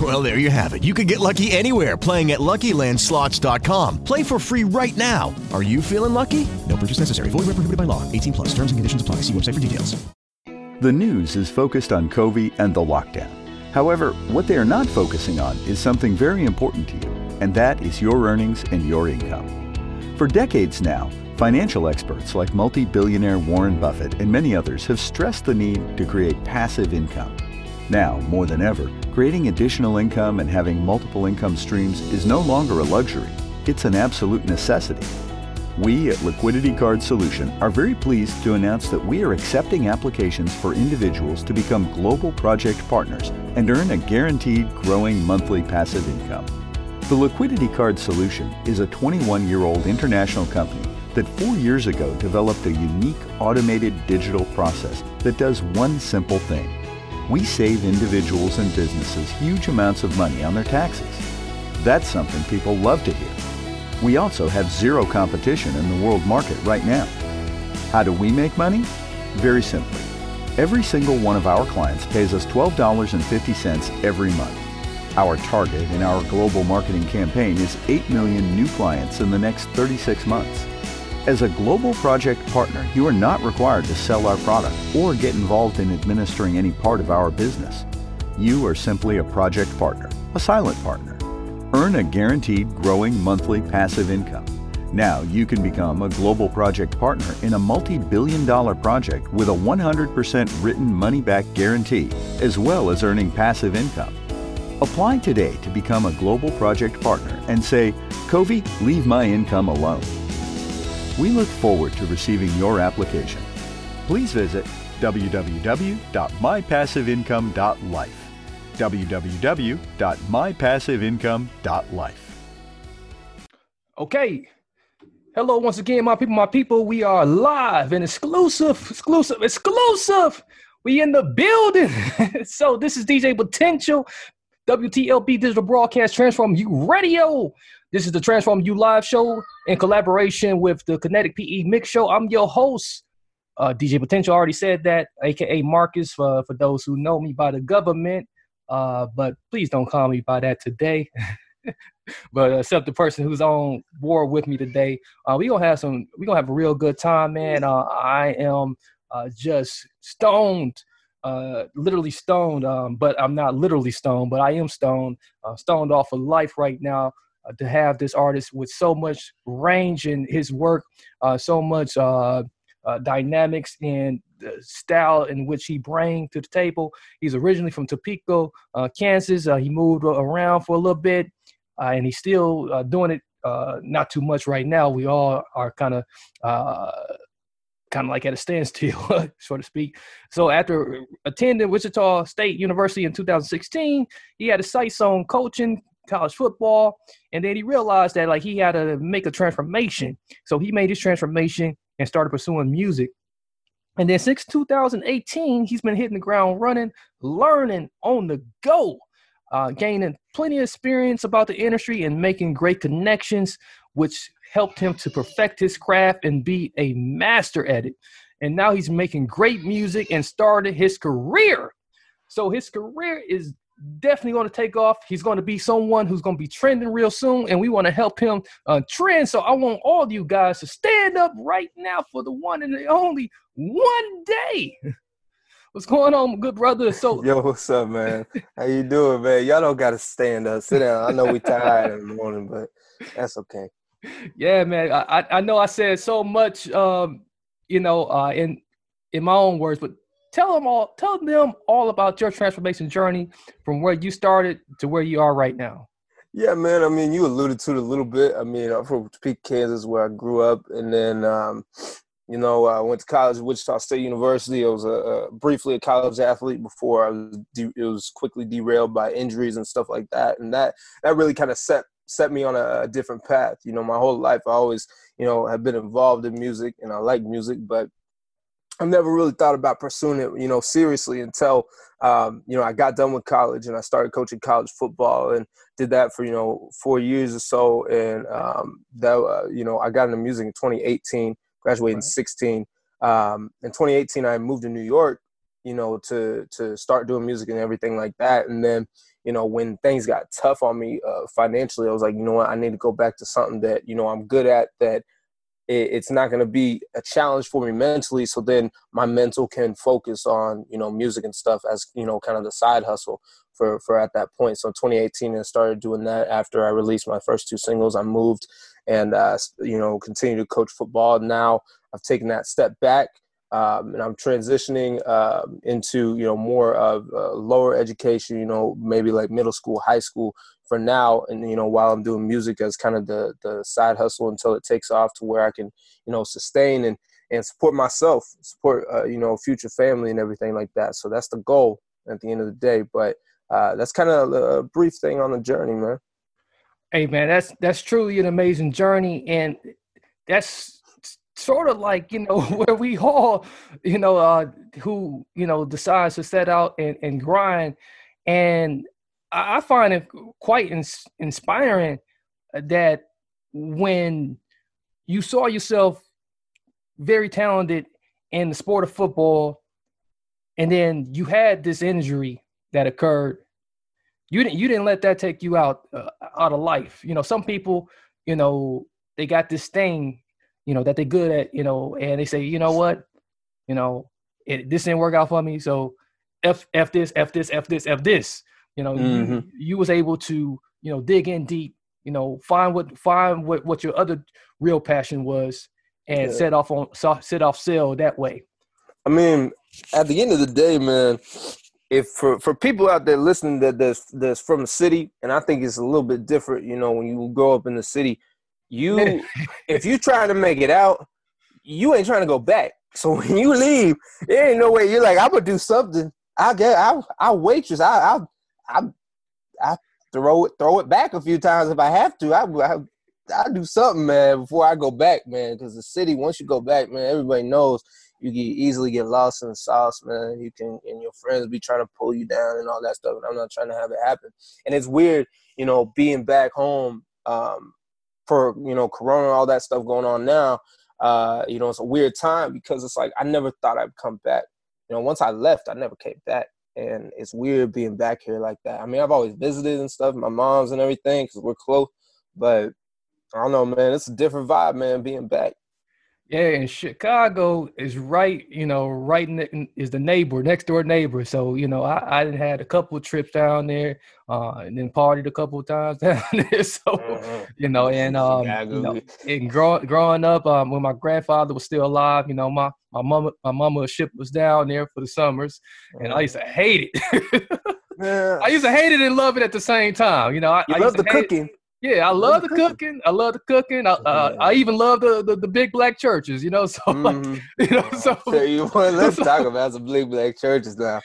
Well, there you have it. You can get lucky anywhere, playing at LuckyLandSlots.com. Play for free right now. Are you feeling lucky? No purchase necessary. Void where prohibited by law. 18 plus. Terms and conditions apply. See website for details. The news is focused on COVID and the lockdown. However, what they are not focusing on is something very important to you, and that is your earnings and your income. For decades now, financial experts like multi-billionaire Warren Buffett and many others have stressed the need to create passive income. Now, more than ever, creating additional income and having multiple income streams is no longer a luxury. It's an absolute necessity. We at Liquidity Card Solution are very pleased to announce that we are accepting applications for individuals to become global project partners and earn a guaranteed growing monthly passive income. The Liquidity Card Solution is a 21-year-old international company that 4 years ago developed a unique automated digital process that does one simple thing. We save individuals and businesses huge amounts of money on their taxes. That's something people love to hear. We also have zero competition in the world market right now. How do we make money? Very simply. Every single one of our clients pays us $12.50 every month. Our target in our global marketing campaign is 8 million new clients in the next 36 months. As a global project partner, you are not required to sell our product or get involved in administering any part of our business. You are simply a project partner, a silent partner. Earn a guaranteed growing monthly passive income. Now you can become a global project partner in a multi-billion-dollar project with a 100% written money-back guarantee, as well as earning passive income. Apply today to become a global project partner and say, "Covey, leave my income alone." We look forward to receiving your application. Please visit www.mypassiveincome.life. www.mypassiveincome.life. Okay. Hello once again, my people, We are live and exclusive. We in the building. So this is DJ Potential, WTLB Digital Broadcast, Transform You Radio. This is the Transform You Live show in collaboration with the Kinetic P.E. Mix Show. I'm your host, DJ Potential. I already said that, a.k.a. Marcus, for those who know me by the government. But please don't call me by that today. But except the person who's on board with me today, we're gonna have a real good time, man. I am just stoned, literally stoned. But I'm not literally stoned, but I am stoned, stoned off of life right now. To have this artist with so much range in his work, so much dynamics and style in which he brings to the table. He's originally from Topeka, Kansas. He moved around for a little bit, and he's still doing it. Not too much right now. We all are kind of like at a standstill, so to speak. So after attending Wichita State University in 2016, he had a sights on coaching college football, and then he realized that he had to make a transformation. So he made his transformation and started pursuing music. And then since 2018, he's been hitting the ground running, learning on the go, gaining plenty of experience about the industry and making great connections, which helped him to perfect his craft and be a master at it. And now he's making great music and started his career. So his career is definitely going to take off. He's going to be someone who's going to be trending real soon, and we want to help him trend. So I want all of you guys to stand up right now for the one and the only One Day. What's going on, good brother? So yo, what's up, man? How you doing, man? Y'all don't gotta stand up. Sit down. I know we tired in the morning, but that's okay. Yeah, man. I know I said so much, in my own words, but Tell them all about your transformation journey from where you started to where you are right now. Yeah, man. I mean, you alluded to it a little bit. I mean, I'm from Topeka, Kansas, where I grew up. And then, I went to college at Wichita State University. I was briefly a college athlete before it was quickly derailed by injuries and stuff like that. And that really kind of set me on a different path. You know, my whole life I always, have been involved in music, and I like music, but I've never really thought about pursuing it, you know, seriously until, you know, I got done with college and I started coaching college football and did that for, you know, 4 years or so. And you know, I got into music in 2018, graduated in 16. In 2018, I moved to New York, you know, to start doing music and everything like that. And then, you know, when things got tough on me financially, I was like, you know what, I need to go back to something that, you know, I'm good at, that it's not going to be a challenge for me mentally. So then my mental can focus on, you know, music and stuff as, you know, kind of the side hustle for at that point. So 2018, I started doing that after I released my first two singles. I moved and, you know, continue to coach football. Now I've taken that step back. And I'm transitioning into, you know, more of lower education, you know, maybe like middle school, high school for now. And, you know, while I'm doing music as kind of the side hustle until it takes off to where I can, you know, sustain and support myself, support, you know, future family and everything like that. So that's the goal at the end of the day. But that's kind of a brief thing on the journey, man. Hey, man, that's truly an amazing journey. And that's sort of like, you know, where we all, you know, who, you know, decides to set out and grind. And I find it quite inspiring that when you saw yourself very talented in the sport of football, and then you had this injury that occurred, you didn't let that take you out of life. You know, some people, you know, they got this thing, you know, that they're good at, you know, and they say, you know what, you know, this didn't work out for me. So F this, you know, mm-hmm. you was able to, you know, dig in deep, you know, find what your other real passion was and set off sail that way. I mean, at the end of the day, man, if for people out there listening that's from the city, and I think it's a little bit different, you know, when you grow up in the city, you, if you try to make it out, you ain't trying to go back. So when you leave, there ain't no way. You're like, I'm gonna do something. I'll waitress. I throw it back a few times if I have to. I do something, man, before I go back, man. Because the city, once you go back, man, everybody knows you can easily get lost in the sauce, man. You can, and your friends be trying to pull you down and all that stuff. And I'm not trying to have it happen. And it's weird, you know, being back home. For, you know, Corona, all that stuff going on now, you know, it's a weird time because it's like I never thought I'd come back. You know, once I left, I never came back. And it's weird being back here like that. I mean, I've always visited and stuff, my mom's and everything, because we're close. But I don't know, man, it's a different vibe, man, being back. Yeah, and Chicago is right, you know, is the next door neighbor. So, you know, I had a couple of trips down there and then partied a couple of times down there. So, you know, and, you know, and growing up when my grandfather was still alive, you know, my mama shipped us down there for the summers, and I used to hate it. Yeah. I used to hate it and love it at the same time. You know, I love the cooking. Yeah, I love the cooking. I love the cooking. I even love the big black churches, you know. So, mm-hmm. like, you know, let's talk about some big black churches now.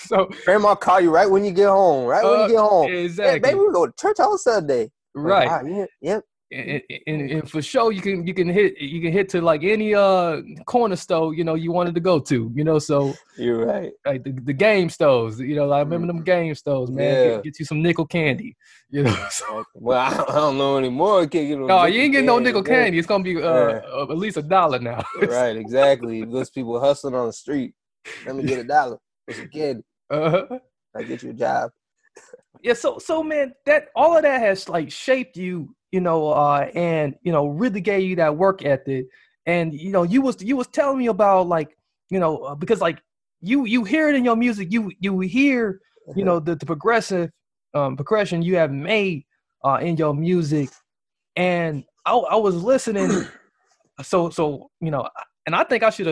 So, grandma call you right when you get home. Exactly. Hey, baby, we go to church on Sunday. Right. Like, wow, yep. And for sure, you can hit to like any corner store, you know, you wanted to go to, you know. So you're right. Like the game stores, you know. Like, I remember them game stores, man. Yeah. Get you some nickel candy, you know. So, well, I don't know anymore. You ain't getting no nickel candy. It's gonna be at least $1 now. Right, exactly. Those people hustling on the street. Let me get $1. It's a candy. Uh-huh. I get you a job. Yeah. So man, that all of that has like shaped you. You know, and, you know, really gave you that work ethic. And, you know, you was telling me about, like, you know, because like you hear it in your music, you hear, you know, the progressive progression you have made in your music. And I was listening. So, you know, and I think I should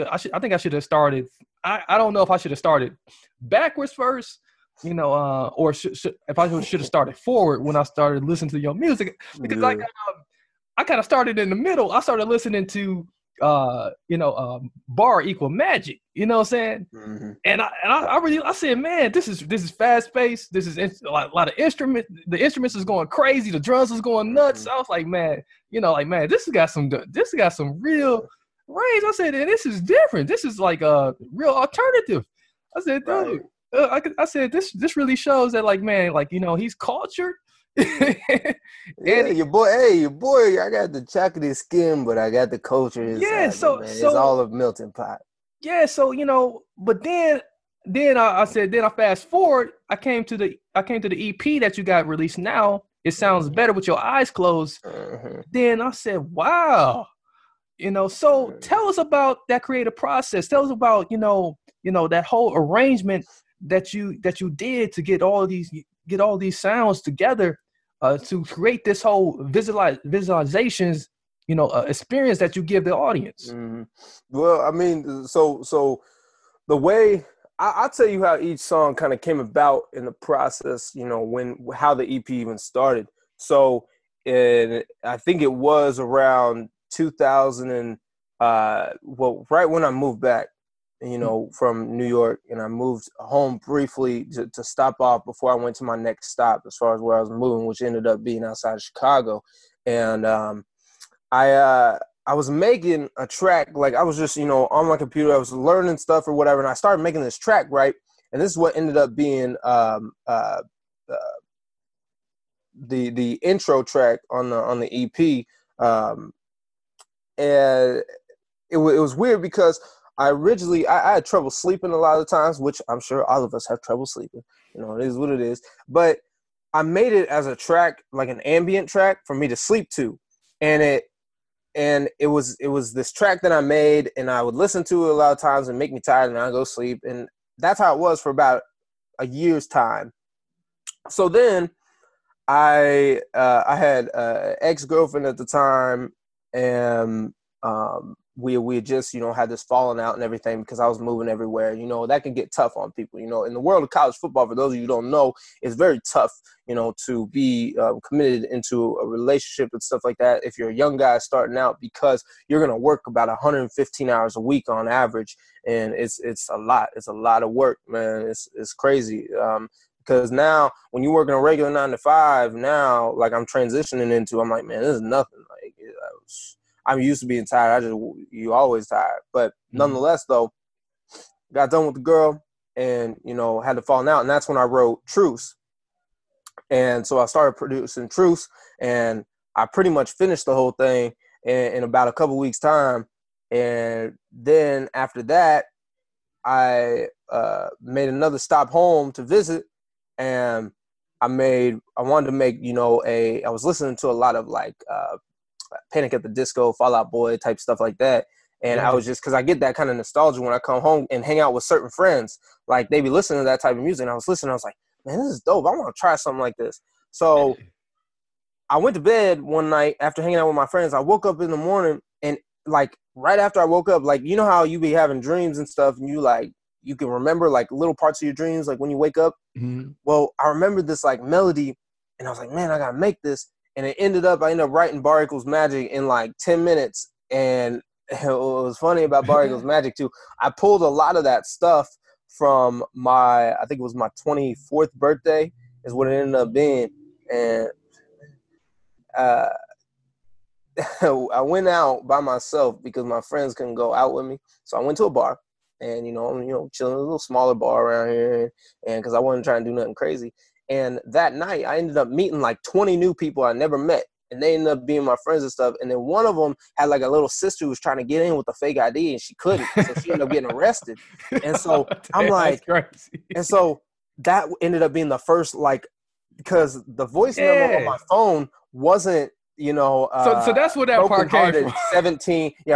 have started. I don't know if I should have started backwards first, you know, or if I should have started forward when I started listening to your music, because I kind of started in the middle. I started listening to, you know, Bar Equal Magic, you know what I'm saying? Mm-hmm. And I said, man, this is fast paced. This is a lot of instruments. The instruments is going crazy. The drums is going nuts. Mm-hmm. I was like, man, you know, like, man, this has got some real range. I said, this is different. This is like a real alternative. I said, dude, I said, this really shows that, like, man, like, you know, he's cultured. Your boy, I got the chocolatey skin, but I got the culture inside. Yeah, so it's all of melting pot. Yeah, so, you know, but then I fast forward. I came to the EP that you got released now. It sounds better with your eyes closed. Mm-hmm. Then I said, wow, you know. So tell us about that creative process. Tell us about you know that whole arrangement that you did to get all these sounds together. To create this whole visualizations, you know, experience that you give the audience. Mm-hmm. Well, I mean, so the way I'll tell you how each song kind of came about in the process, you know, how the EP even started. So, and I think it was around 2000 and right when I moved back, you know, mm-hmm. from New York, and I moved home briefly to stop off before I went to my next stop as far as where I was moving, which ended up being outside of Chicago. And I was making a track, like I was just, you know, on my computer, I was learning stuff or whatever, and I started making this track, right? And this is what ended up being the intro track on the EP. And it was weird because I had trouble sleeping a lot of times, which I'm sure all of us have trouble sleeping. You know, it is what it is. But I made it as a track, like an ambient track for me to sleep to. And it was this track that I made, and I would listen to it a lot of times and make me tired, and I'd go sleep. And that's how it was for about a year's time. So then I had an ex-girlfriend at the time, and we just, you know, had this falling out and everything because I was moving everywhere. You know, that can get tough on people. You know, in the world of college football, for those of you who don't know, it's very tough, you know, to be committed into a relationship and stuff like that if you're a young guy starting out, because you're going to work about 115 hours a week on average. And it's a lot. It's a lot of work, man. It's crazy. Because now when you're working a regular 9-to-5 now, like I'm transitioning into, I'm like, man, this is nothing. Like, I'm used to being tired. You always tired. But nonetheless, though, got done with the girl and, you know, had to fall out. And that's when I wrote Truce. And so I started producing Truce, and I pretty much finished the whole thing in about a couple weeks time. And then after that, I made another stop home to visit, and I wanted to make, you know, I was listening to a lot of like, Panic at the Disco, Fall Out Boy type stuff like that. And I was just, because I get that kind of nostalgia when I come home and hang out with certain friends, like they be listening to that type of music. And I was listening, I was like, man, this is dope. I want to try something like this. So I went to bed one night after hanging out with my friends. I woke up in the morning, and like right after I woke up, like, you know how you be having dreams and stuff, and you like, you can remember like little parts of your dreams, like when you wake up. Mm-hmm. Well, I remembered this like melody, and I was like, man, I gotta make this. And I ended up writing Bar Equals Magic in like 10 minutes. And what was funny about Bar Equals Magic too, I pulled a lot of that stuff from I think it was my 24th birthday is what it ended up being. And I went out by myself because my friends couldn't go out with me. So I went to a bar, and, you know, chilling in a little smaller bar around here, and because I wasn't trying to do nothing crazy. And that night, I ended up meeting like 20 new people I never met. And they ended up being my friends and stuff. And then one of them had like a little sister who was trying to get in with a fake ID, and she couldn't. So she ended up getting arrested. And so I'm like, and so that ended up being the first, like, because the voice number on my phone wasn't, you know. So that's what that part came from.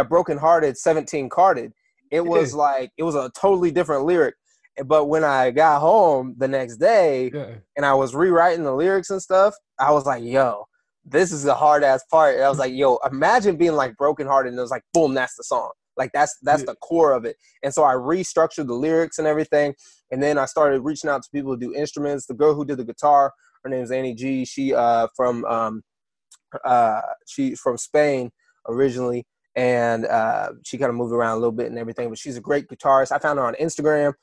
Brokenhearted, 17 carded. It was a totally different lyric. But when I got home the next day and I was rewriting the lyrics and stuff, I was like, yo, this is a hard ass part. And I was like, yo, imagine being like brokenhearted. And it was like, boom, that's the song. Like that's the core of it. And so I restructured the lyrics and everything. And then I started reaching out to people who do instruments. The girl who did the guitar, her name is Annie G. She she's from Spain originally. And she kind of moved around a little bit and everything, but she's a great guitarist. I found her on Instagram.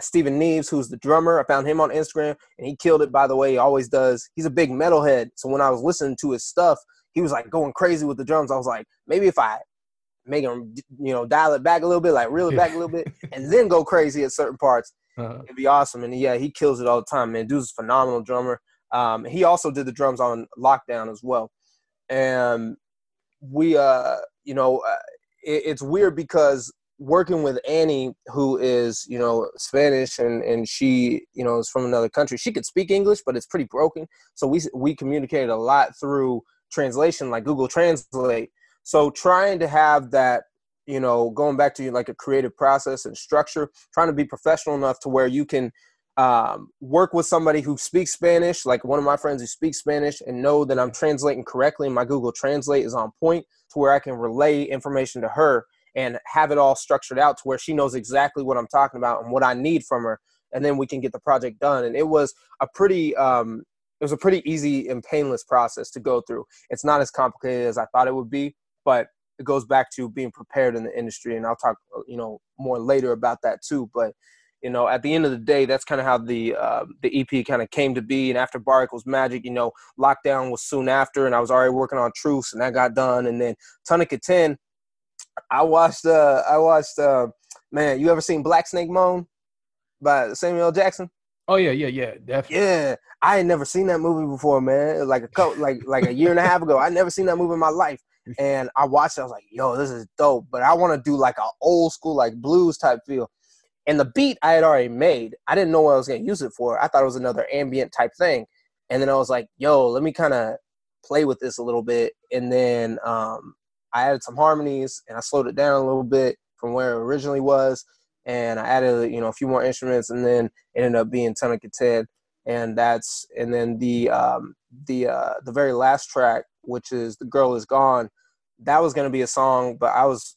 Steven Neves, who's the drummer, I found him on Instagram, and he killed it, by the way. He always does. He's a big metalhead. So when I was listening to his stuff, he was like going crazy with the drums. I was like, maybe if I make them, you know, dial it back a little bit, like reel it back a little bit, and then go crazy at certain parts. It'd be awesome. And yeah, he kills it all the time, man. Dude's a phenomenal drummer. He also did the drums on Lockdown as well. And we, you know, it's weird because working with Annie, who is, you know, Spanish, and she, you know, is from another country. She could speak English, but it's pretty broken. So we communicated a lot through translation, like Google Translate. So trying to have that, you know, going back to like a creative process and structure, trying to be professional enough to where you can work with somebody who speaks Spanish, like one of my friends who speaks Spanish, and know that I'm translating correctly. My Google Translate is on point to where I can relay information to her and have it all structured out to where she knows exactly what I'm talking about and what I need from her. And then we can get the project done. And it was a pretty, easy and painless process to go through. It's not as complicated as I thought it would be, but it goes back to being prepared in the industry. And I'll talk, you know, more later about that too. But, you know, at the end of the day, that's kind of how the EP kind of came to be. And after Bar Equals Magic, you know, Lockdown was soon after, and I was already working on Truths, and that got done. And then Tunica 10, I watched, man, you ever seen Black Snake Moan by Samuel L. Jackson? Oh yeah, definitely. Yeah, I had never seen that movie before, man. Like a year and a half ago, I never seen that movie in my life. And I watched it. I was like, yo, this is dope. But I want to do like an old school, like blues type feel. And the beat I had already made. I didn't know what I was going to use it for. I thought it was another ambient type thing. And then I was like, yo, let me kind of play with this a little bit. And then I added some harmonies, and I slowed it down a little bit from where it originally was. And I added, you know, a few more instruments, and then it ended up being Tunica 10. And then the very last track, which is The Girl Is Gone, that was going to be a song, but I was...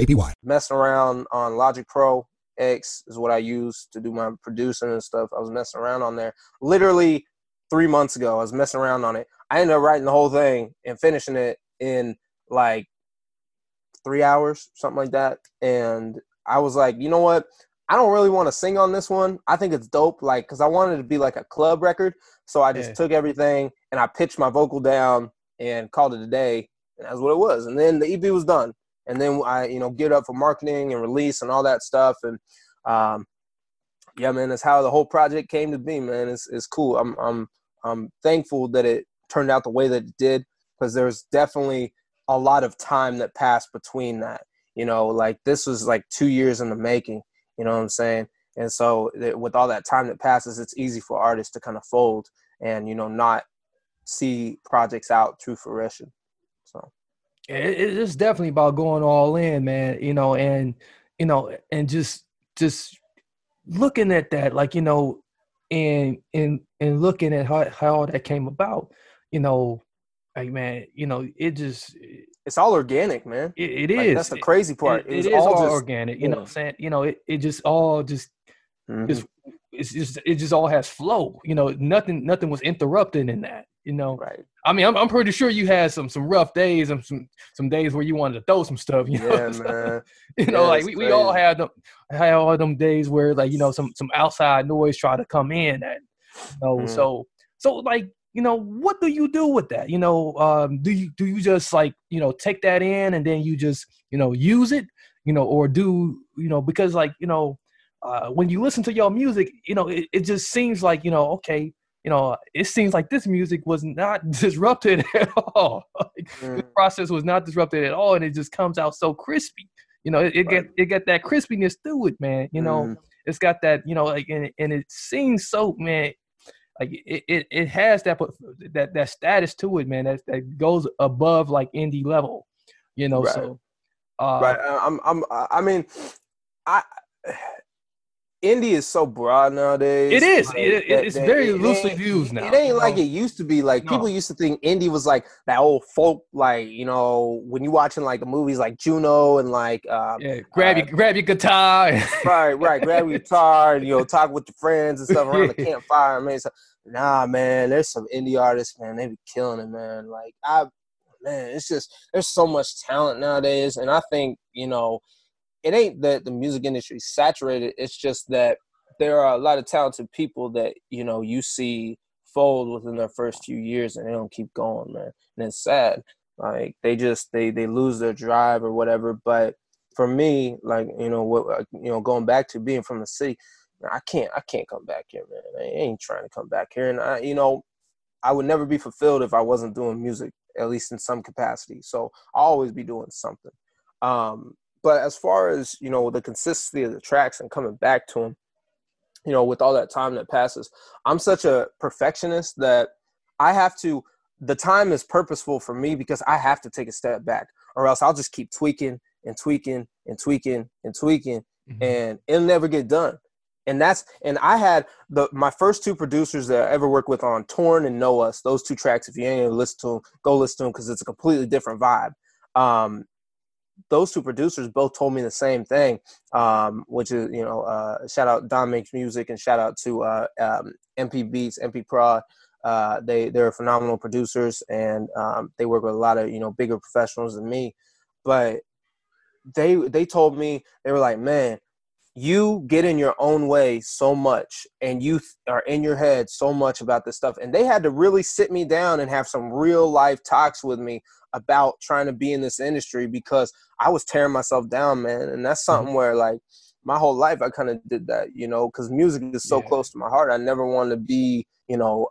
APY. Messing around on Logic Pro X is what I use to do my producing and stuff. I was messing around on there literally 3 months ago. I was messing around on it. I ended up writing the whole thing and finishing it in like 3 hours, something like that. And I was like, you know what? I don't really want to sing on this one. I think it's dope, like, because I wanted it to be like a club record. So I just took everything and I pitched my vocal down and called it a day. And that's what it was. And then the EP was done. And then I, you know, get up for marketing and release and all that stuff. And, yeah, man, that's how the whole project came to be, man. It's cool. I'm thankful that it turned out the way that it did, because there's definitely a lot of time that passed between that, you know, like this was like 2 years in the making, you know what I'm saying? And so with all that time that passes, it's easy for artists to kind of fold and, you know, not see projects out to fruition. So. It's definitely about going all in, man, you know, and just looking at that, like, you know, and looking at how all that came about, you know, like, man, you know, it just, it's all organic, man. It like, is. That's the crazy part. It is all organic. You know what I'm saying? You know, it just all has flow, you know, nothing was interrupted in that. You know, right. I mean, I'm pretty sure you had some rough days and some days where you wanted to throw some stuff, you know, man. You know, like we all had them days where, like, you know, some outside noise tried to come in, and, you know, so like, you know, what do you do with that? You know, do you just, like, you know, take that in and then you just, you know, use it, you know, or do, you know, because, like, you know, when you listen to your music, you know, it just seems like, you know, okay, you know, it seems like this music was not disrupted at all. The process was not disrupted at all, and it just comes out so crispy. You know, it got that crispiness through it, man. You know, it's got that, you know, like, and it seems so, man, like it has that status to it, man, that goes above like indie level, you know. Right. So, right. I mean, indie is so broad nowadays. It is. Like, it's very loosely used now. It ain't like it used to be. Like, people used to think indie was like that old folk, like, you know, when you watching like the movies like Juno and like grab your guitar. Right. Grab your guitar and, you know, talk with your friends and stuff around the campfire. Man, so, nah, man, there's some indie artists, man, they be killing it, man. Like, it's just, there's so much talent nowadays, and I think, you know, it ain't that the music industry is saturated. It's just that there are a lot of talented people that, you know, you see fold within their first few years and they don't keep going, man. And it's sad. Like, they just, they lose their drive or whatever. But for me, like, you know, what, you know, going back to being from the city, I can't come back here, man. I ain't trying to come back here. And I, you know, I would never be fulfilled if I wasn't doing music, at least in some capacity. So I'll always be doing something. But as far as, you know, the consistency of the tracks and coming back to them, you know, with all that time that passes, I'm such a perfectionist that I have to, the time is purposeful for me because I have to take a step back, or else I'll just keep tweaking, mm-hmm. and it'll never get done. And I had my first two producers that I ever worked with on Torn and Know Us, those two tracks, if you ain't even listen to them, go listen to them because it's a completely different vibe. Those two producers both told me the same thing, which is, you know, shout out Don Makes Music and shout out to MP Beats, MP Prod. They're phenomenal producers, and they work with a lot of, you know, bigger professionals than me. But they told me, they were like, man, you get in your own way so much, and you are in your head so much about this stuff. And they had to really sit me down and have some real life talks with me about trying to be in this industry, because I was tearing myself down, man. And that's something mm-hmm. where, like, my whole life I kind of did that, you know, because music is so close to my heart. I never wanted to be, you know,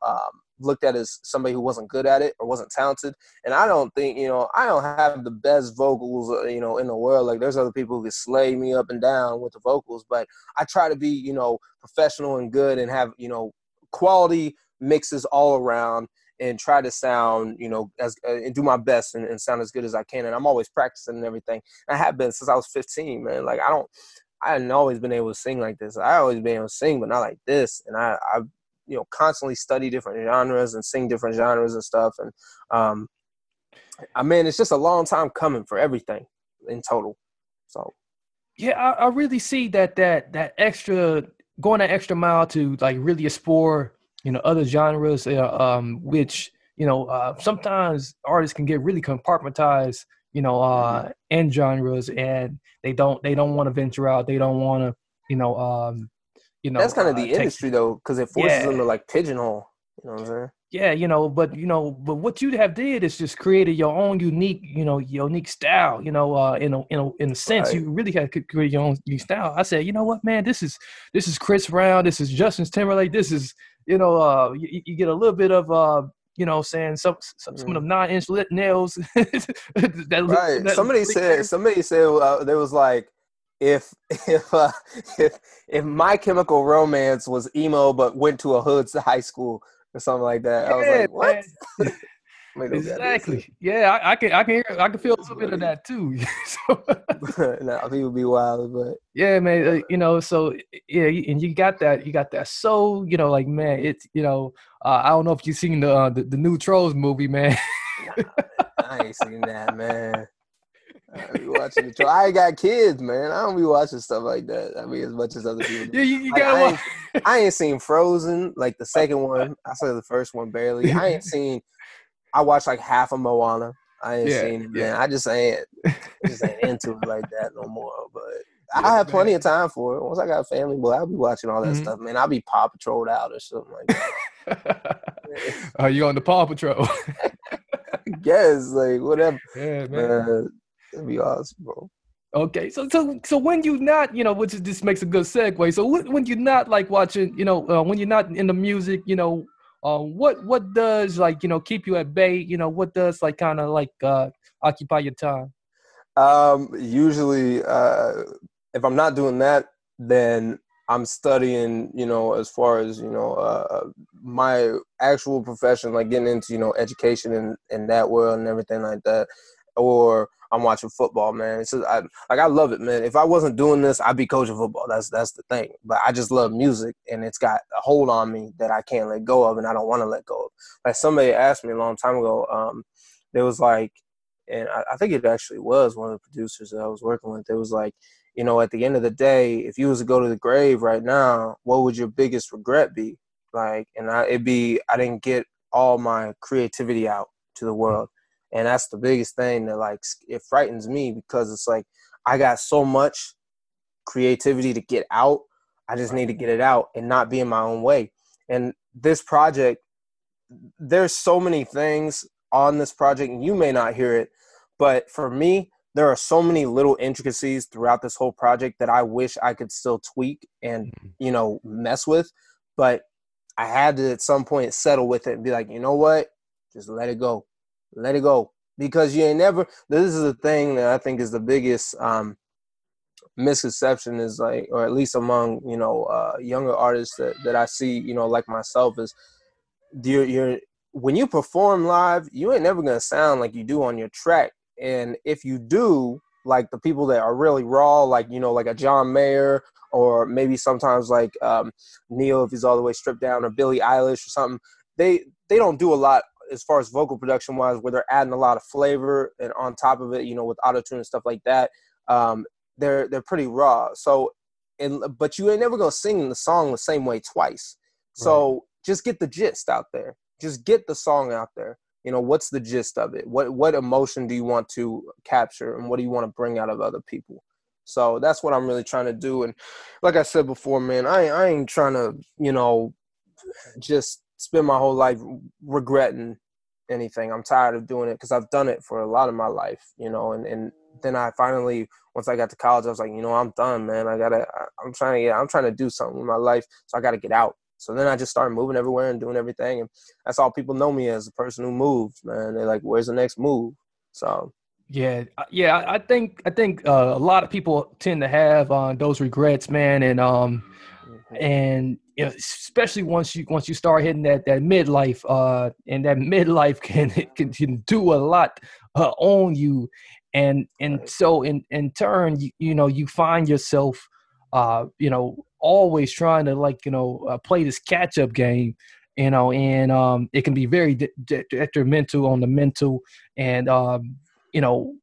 looked at as somebody who wasn't good at it or wasn't talented. And I don't think, you know, I don't have the best vocals, you know, in the world. Like, there's other people who can slay me up and down with the vocals, but I try to be, you know, professional and good and have, you know, quality mixes all around and try to sound, you know, as and do my best and sound as good as I can. And I'm always practicing and everything. And I have been since I was 15, man. Like, I hadn't always been able to sing like this. I always been able to sing, but not like this. And I've you know, constantly study different genres and sing different genres and stuff. And, I mean, it's just a long time coming for everything in total. So, yeah, I really see that extra, going that extra mile to like really explore, you know, other genres, which, you know, sometimes artists can get really compartmentalized, you know, in genres, and they don't want to venture out. They don't want to, you know, that's kind of the industry though, because it forces them to like pigeonhole. You know what I'm saying? Yeah, but what you have did is just created your own unique, you know, unique style. You know, in a sense, right. You really had to create your own unique style. I said, you know what, man, this is Chris Brown, this is Justin Timberlake, this is, you know, you get a little bit of you know, saying some of them 9-inch nails. Somebody said there was like. If My Chemical Romance was emo but went to a hood high school or something like that, I was like, what? Exactly. Yeah, I can feel a little bit of that too. No, people be wild, but yeah, man. You know, so yeah, and you got that. So, you know, like, man, it's, you know, I don't know if you've seen the new Trolls movie, man. Nah, I ain't seen that, man. I be watching the show. I ain't got kids, man. I don't be watching stuff like that. I mean, as much as other people do. Yeah, you gotta watch. I ain't seen Frozen, like the second one. I saw the first one barely. I watched like half of Moana. I ain't seen it, man. I just ain't into it like that no more. But I have plenty of time for it. Once I got a family, boy, I'll be watching all that stuff, man. I'll be Paw Patrolled out or something like that. Are you on the Paw Patrol? I guess, like, whatever. Yeah, man. That'd be awesome, bro. Okay, so when you're not, you know, which is, this makes a good segue. So when you're not like watching, you know, when you're not in the music, you know, What does, like, you know, keep you at bay? You know, what does, like, kind of like occupy your time? Usually, if I'm not doing that, then I'm studying, you know, as far as, you know, my actual profession, like getting into, you know, education and that world and everything like that. Or I'm watching football, man. It's just, I love it, man. If I wasn't doing this, I'd be coaching football. That's the thing. But I just love music, and it's got a hold on me that I can't let go of, and I don't want to let go of. Like, somebody asked me a long time ago, there was like, and I think it actually was one of the producers that I was working with. It was like, you know, at the end of the day, if you was to go to the grave right now, what would your biggest regret be? Like, and it'd be, I didn't get all my creativity out to the world. And that's the biggest thing that, like, it frightens me, because it's like, I got so much creativity to get out. I just need to get it out and not be in my own way. And this project, there's so many things on this project, and you may not hear it, but for me, there are so many little intricacies throughout this whole project that I wish I could still tweak and, you know, mess with. But I had to at some point settle with it and be like, you know what? Just let it go. Let it go. Because you ain't never, this is the thing that I think is the biggest misconception is like, or at least among, you know, younger artists that I see, you know, like myself, is you're when you perform live, you ain't never going to sound like you do on your track. And if you do, like the people that are really raw, like, you know, like a John Mayer, or maybe sometimes like Neil, if he's all the way stripped down, or Billie Eilish or something, they don't do a lot as far as vocal production wise, where they're adding a lot of flavor and on top of it, you know, with auto-tune and stuff like that. They're pretty raw. So, but you ain't never going to sing the song the same way twice. So right. Just get the gist out there. Just get the song out there. You know, what's the gist of it? What emotion do you want to capture, and what do you want to bring out of other people? So that's what I'm really trying to do. And like I said before, man, I ain't trying to, you know, just spend my whole life regretting anything. I'm tired of doing it, because I've done it for a lot of my life, you know, and then I finally, once I got to college, I was like, you know, I'm done, man. I'm trying to do something with my life. So I got to get out. So then I just started moving everywhere and doing everything. And that's all people know me as, a person who moves, man. They're like, where's the next move? So. Yeah. I think a lot of people tend to have those regrets, man. And, and you know, especially once you start hitting that midlife, and that midlife can do a lot on you. And so in turn, you know, you find yourself, you know, always trying to, like, you know, play this catch-up game, you know, and it can be very detrimental on the mental, and you know,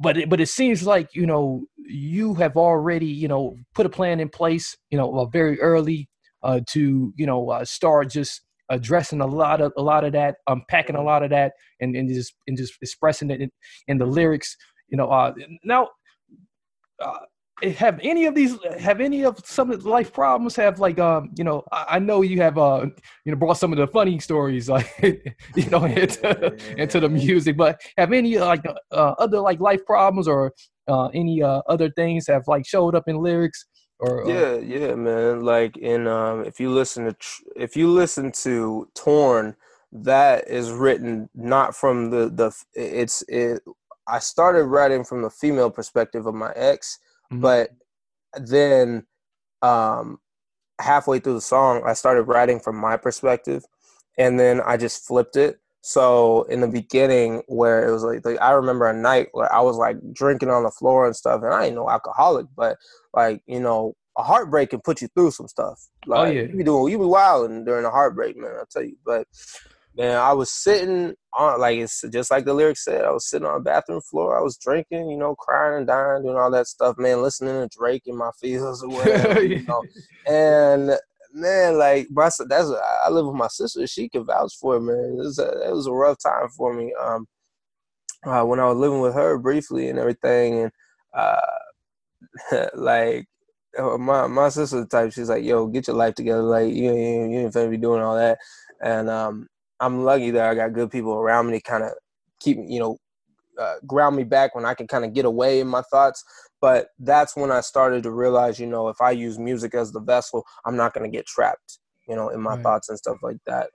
but it seems like, you know, you have already, you know, put a plan in place, you know, very early to, you know, start just addressing a lot of that, unpacking a lot of that, and just expressing it in the lyrics, you know. Have any of these? Have any of some of the life problems? Have, like, you know? I know you have you know, brought some of the funny stories, like, you know, into the music. But have any, like, other, like, life problems, or any other things have, like, showed up in lyrics? Or yeah, man. Like, in if you listen to Torn, that is written not from the I started writing from the female perspective of my ex. Mm-hmm. But then halfway through the song, I started writing from my perspective, and then I just flipped it. So in the beginning, where it was like I remember a night where I was, like, drinking on the floor and stuff, and I ain't no alcoholic, but, like, you know, a heartbreak can put you through some stuff. Like, you be wilding during a heartbreak, man, I'll tell you. But, man, I was sitting on, like, it's just like the lyrics said, I was sitting on a bathroom floor. I was drinking, you know, crying and dying, doing all that stuff, man, listening to Drake in my feels or whatever, you know. And, man, like, I live with my sister. She can vouch for it, man. It was a rough time for me when I was living with her briefly and everything. And, like, my sister type, she's like, yo, get your life together. Like, you ain't finna be doing all that. And, I'm lucky that I got good people around me to kind of keep, you know, ground me back when I can kind of get away in my thoughts. But that's when I started to realize, you know, if I use music as the vessel, I'm not going to get trapped. you know, in my right. thoughts and stuff like that.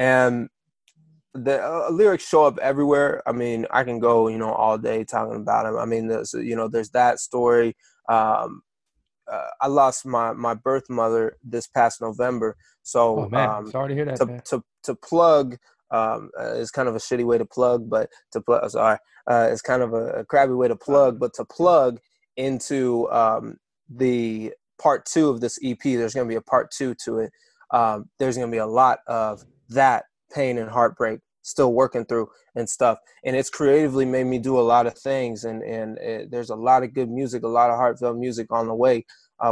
And the lyrics show up everywhere. I mean, I can go, you know, all day talking about them. I mean, you know, there's that story. I lost my birth mother this past November. So sorry to hear that. To plug, it's kind of a shitty way to plug, but to plug, it's kind of a crabby way to plug, but to plug into the part two of this EP, there's going to be a part two to it. There's going to be a lot of that pain and heartbreak still working through and stuff. And it's creatively made me do a lot of things. And there's a lot of good music, a lot of heartfelt music on the way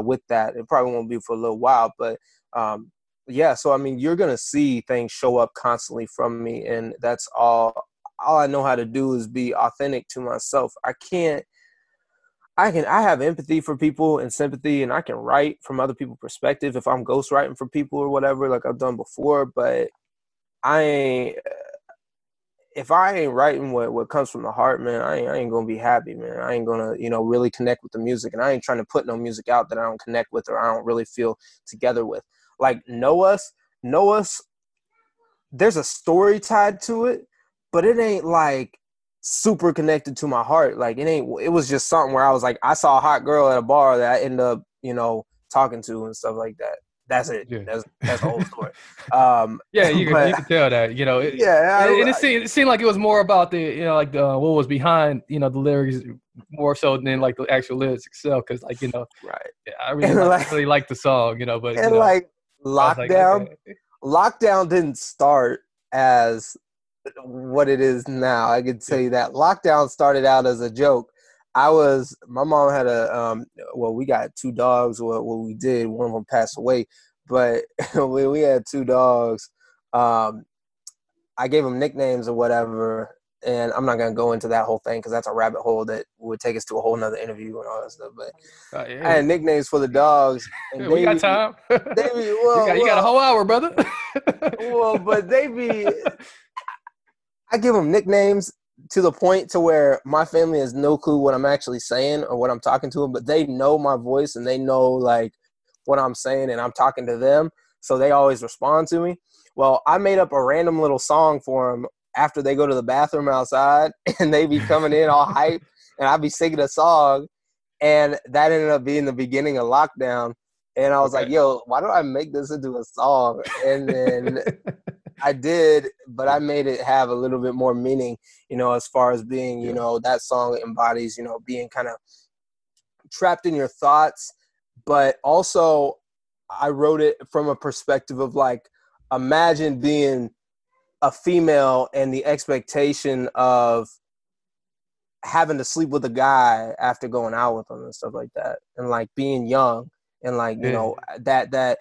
with that. It probably won't be for a little while, but yeah. So, I mean, you're going to see things show up constantly from me. And that's all I know how to do is be authentic to myself. I have empathy for people and sympathy, and I can write from other people's perspective if I'm ghostwriting for people or whatever, like I've done before, but if I ain't writing what comes from the heart, man, I ain't going to be happy, man. I ain't going to, you know, really connect with the music, and I ain't trying to put no music out that I don't connect with or I don't really feel together with. Like Know Us, there's a story tied to it, but it ain't like super connected to my heart. Like it was just something where I was like, I saw a hot girl at a bar that I ended up, you know, talking to and stuff like that. That's it. Yeah. That's the whole story. Yeah, you can tell that, you know, it seemed like it was more about the, you know, like what was behind, you know, the lyrics more so than like the actual lyrics itself. Cause like, you know, right. Yeah, I really like the song, you know, but and you know, like Lockdown didn't start as what it is now. I can tell you that Lockdown started out as a joke. My mom had we got two dogs. What we did, one of them passed away, but we had two dogs. I gave them nicknames or whatever, and I'm not going to go into that whole thing because that's a rabbit hole that would take us to a whole nother interview and all that stuff. But I had nicknames for the dogs. And we got time. You got a whole hour, brother. Well, but I give them nicknames to the point to where my family has no clue what I'm actually saying or what I'm talking to them, but they know my voice and they know like what I'm saying and I'm talking to them. So they always respond to me. Well, I made up a random little song for them after they go to the bathroom outside, and they be coming in all hype and I be singing a song, and that ended up being the beginning of Lockdown. And I was like, yo, why don't I make this into a song? And then I did, but I made it have a little bit more meaning, you know, as far as being, you know, that song embodies, you know, being kind of trapped in your thoughts. But also I wrote it from a perspective of like, imagine being a female and the expectation of having to sleep with a guy after going out with him and stuff like that. And like being young. And like, you know, that kind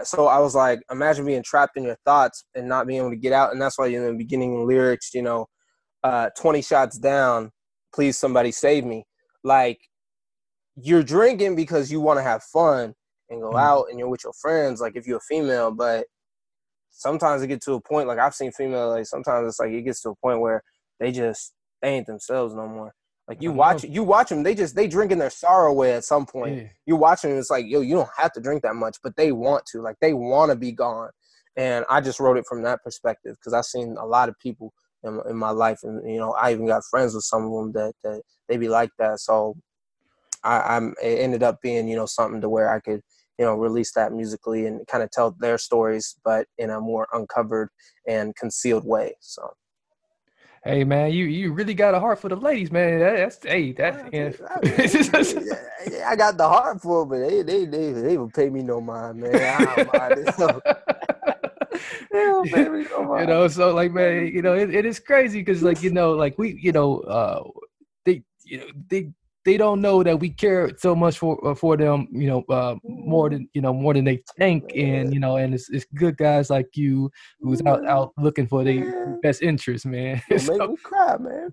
of, so I was like, imagine being trapped in your thoughts and not being able to get out. And that's why in the beginning lyrics, you know, 20 shots down, please somebody save me. Like you're drinking because you want to have fun and go out and you're with your friends. Like if you're a female, but sometimes it gets to a point, like I've seen female, like sometimes it's like, it gets to a point where they ain't themselves no more. Like you watch them, they drinking their sorrow away at some point. Yeah. You watch them, and it's like, yo, you don't have to drink that much, but they want to. Like they want to be gone. And I just wrote it from that perspective because I've seen a lot of people in my life, and you know, I even got friends with some of them that they be like that. So it ended up being, you know, something to where I could, you know, release that musically and kind of tell their stories, but in a more uncovered and concealed way. So. Hey man, you really got a heart for the ladies, man. I got the heart for it, but they will pay me no mind, man. I don't mind it, so. They don't pay me no mind. You know, so like man, you know, it is crazy because like you know, like we, you know, they don't know that we care so much for them, you know, more than they think, and you know, and it's good guys like you who's out looking for their best interest, man. So. Make me cry, man.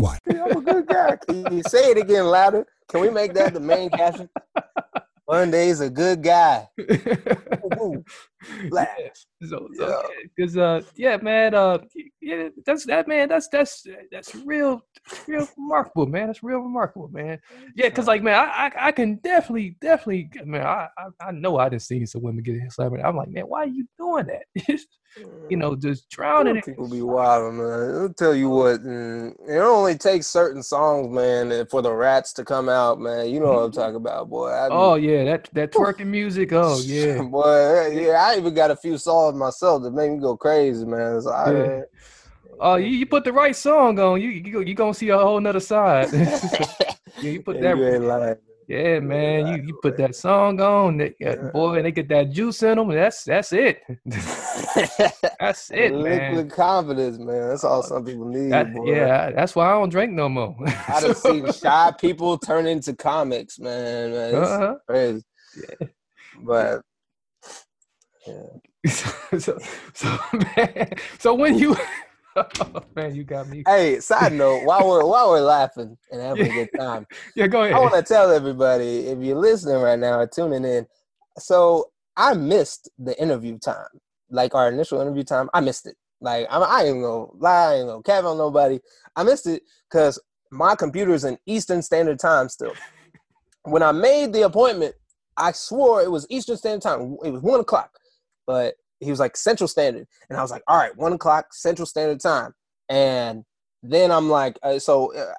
I'm a good guy. Can you say it again louder? Can we make that the main caption? One day's a good guy. Black. That's real remarkable, man. Yeah, cause like, man, I can definitely, man, I know I done seen some women getting celebrated. I'm like, man, why are you doing that? You know, just drowning. People be wild, man. I'll tell you what, it only takes certain songs, man, for the rats to come out, man. You know what I'm talking about, boy. That twerking music. Oh yeah, boy. Yeah, I even got a few songs myself that make me go crazy, man. So you put the right song on, you gonna see a whole nother side. You put that song on, boy, and they get that juice in them. And that's it. That's it, man. Liquid confidence, man. That's all some people need. That's why I don't drink no more. I done seen shy people turn into comics, man. It's crazy. Yeah. But. Yeah. so when you you got me. Hey, side note, while we're laughing and having a good time, go ahead. I want to tell everybody, if you're listening right now or tuning in, so I missed the interview time, like our initial interview time. I missed it. Like I ain't gonna lie, I ain't gonna cap on nobody. I missed it because my computer's in Eastern Standard Time still. When I made the appointment, I swore it was Eastern Standard Time. It was 1 o'clock. But he was like Central Standard. And I was like, all right, 1 o'clock Central Standard Time. And then I'm like,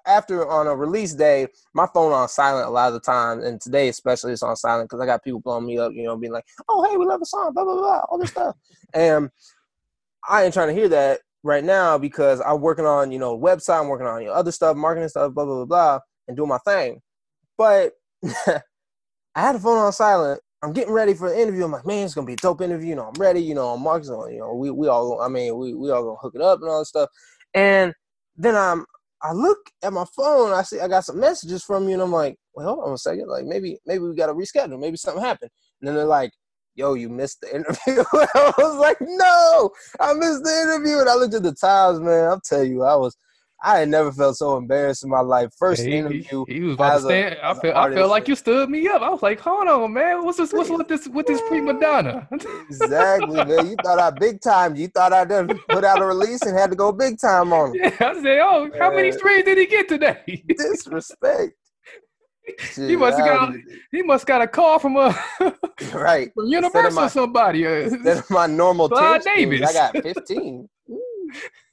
after on a release day, my phone on silent a lot of the time. And today, especially, it's on silent because I got people blowing me up, you know, being like, oh, hey, we love the song, blah, blah, blah, all this stuff. And I ain't trying to hear that right now because I'm working on, you know, website, I'm working on, you know, other stuff, marketing stuff, blah, blah, blah, blah, and doing my thing. But I had the phone on silent. I'm getting ready for the interview. I'm like, man, it's going to be a dope interview. You know, I'm ready. You know, I'm Marcus. You know, we all going to hook it up and all this stuff. And then I look at my phone. I see I got some messages from you. And I'm like, well, hold on a second. Like, maybe we got to reschedule. Maybe something happened. And then they're like, yo, you missed the interview. I was like, no, I missed the interview. And I looked at the times, man. I'll tell you, I had never felt so embarrassed in my life. First interview. He was about to stand. I felt like you stood me up. I was like, hold on, man. What's with this prima donna? Exactly, man. You thought I big time. You thought I done put out a release and had to go big time on him. Yeah, I said, oh, man. How many streams did he get today? Disrespect. He must got a call from right. From Universal or somebody. Instead of my normal 10 streams, I got 15.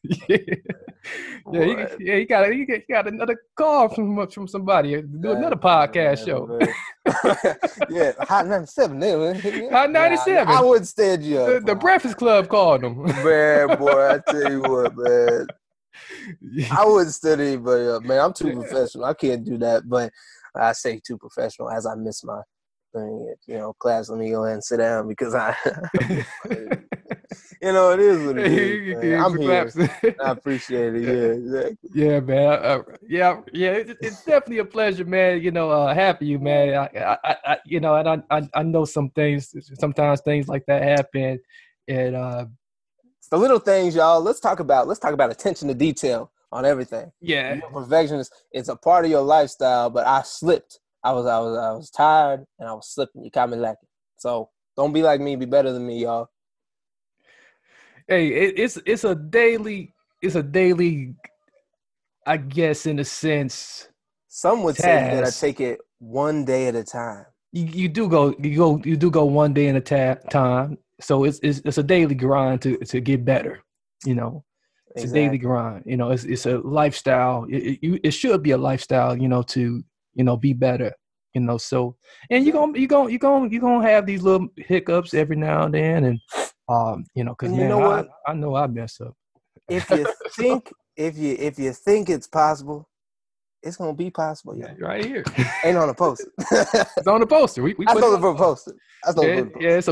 He got another call from somebody to do another podcast show. Yeah, Hot 97. Hot 97. I would stand you up. The Breakfast Club called him. Man, boy, I tell you what, man. I wouldn't stand anybody up, man. I'm too professional. I can't do that, but I say too professional as I miss my thing. You know, class, let me go ahead and sit down because I you know, it is what it is. Man. I'm here. I appreciate it. Yeah, exactly. Yeah, man. It's definitely a pleasure, man. You know, happy you, man. I know some things. Sometimes things like that happen, and it's the little things, y'all. Let's talk about attention to detail on everything. Yeah, you know, perfectionist. It's a part of your lifestyle, but I slipped. I was tired, and I was slipping. You caught me lacking. So don't be like me. Be better than me, y'all. Hey, it's a daily, I guess, in a sense. Some would say that I take it one day at a time. You do go one day at a time. So it's a daily grind to get better. You know, it's exactly. A daily grind. You know, it's a lifestyle. It should be a lifestyle. You know, to be better. you know. So, and you're gonna have these little hiccups every now and then, and you know, because you know what? I know I mess up. If you think if you think it's possible, it's gonna be possible. Yeah, right here. Ain't on a poster. It's on a poster. We I stole it from a poster. Yeah, it's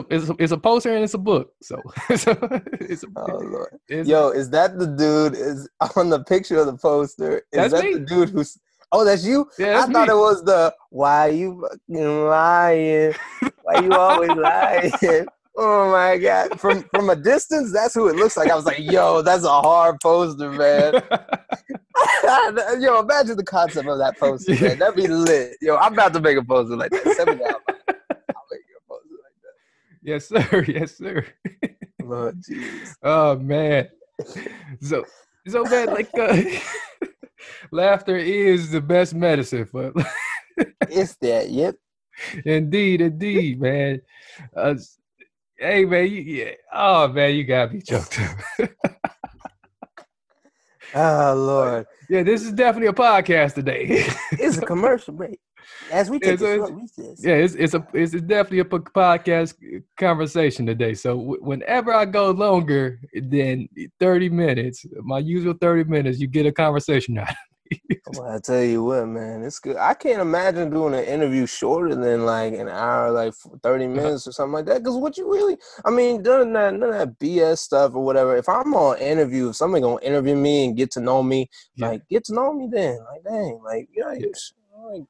a poster and it's a book. So oh Lord. Yo, is that the dude is on the picture of the poster? Is that me. The dude who's? Oh, that's you? Yeah, that's me. I thought it was the why you fucking lying? Why you always lying? Oh my God! From a distance, that's who it looks like. I was like, "Yo, that's a hard poster, man." Yo, imagine the concept of that poster, man. That'd be lit. Yo, I'm about to make a poster like that. Send me that. I'll make you a poster like that. Yes, sir. Yes, sir. Lord, jeez. Oh man. So man, like, laughter is the best medicine for. It's that. Yep. Indeed, man. Hey man, oh man, you got me choked up. Oh Lord, yeah, this is definitely a podcast today. It's a commercial break. As we take a short recess. Yeah, it's definitely a podcast conversation today. So whenever I go longer than 30 minutes, my usual 30 minutes, you get a conversation out of me. Well, I tell you what, man, it's good. I can't imagine doing an interview shorter than like an hour, like 30 minutes or something like that. Because what you really, I mean, none of that BS stuff or whatever. If I'm on interview, if somebody gonna interview me and get to know me, like get to know me then. Like dang, like you know,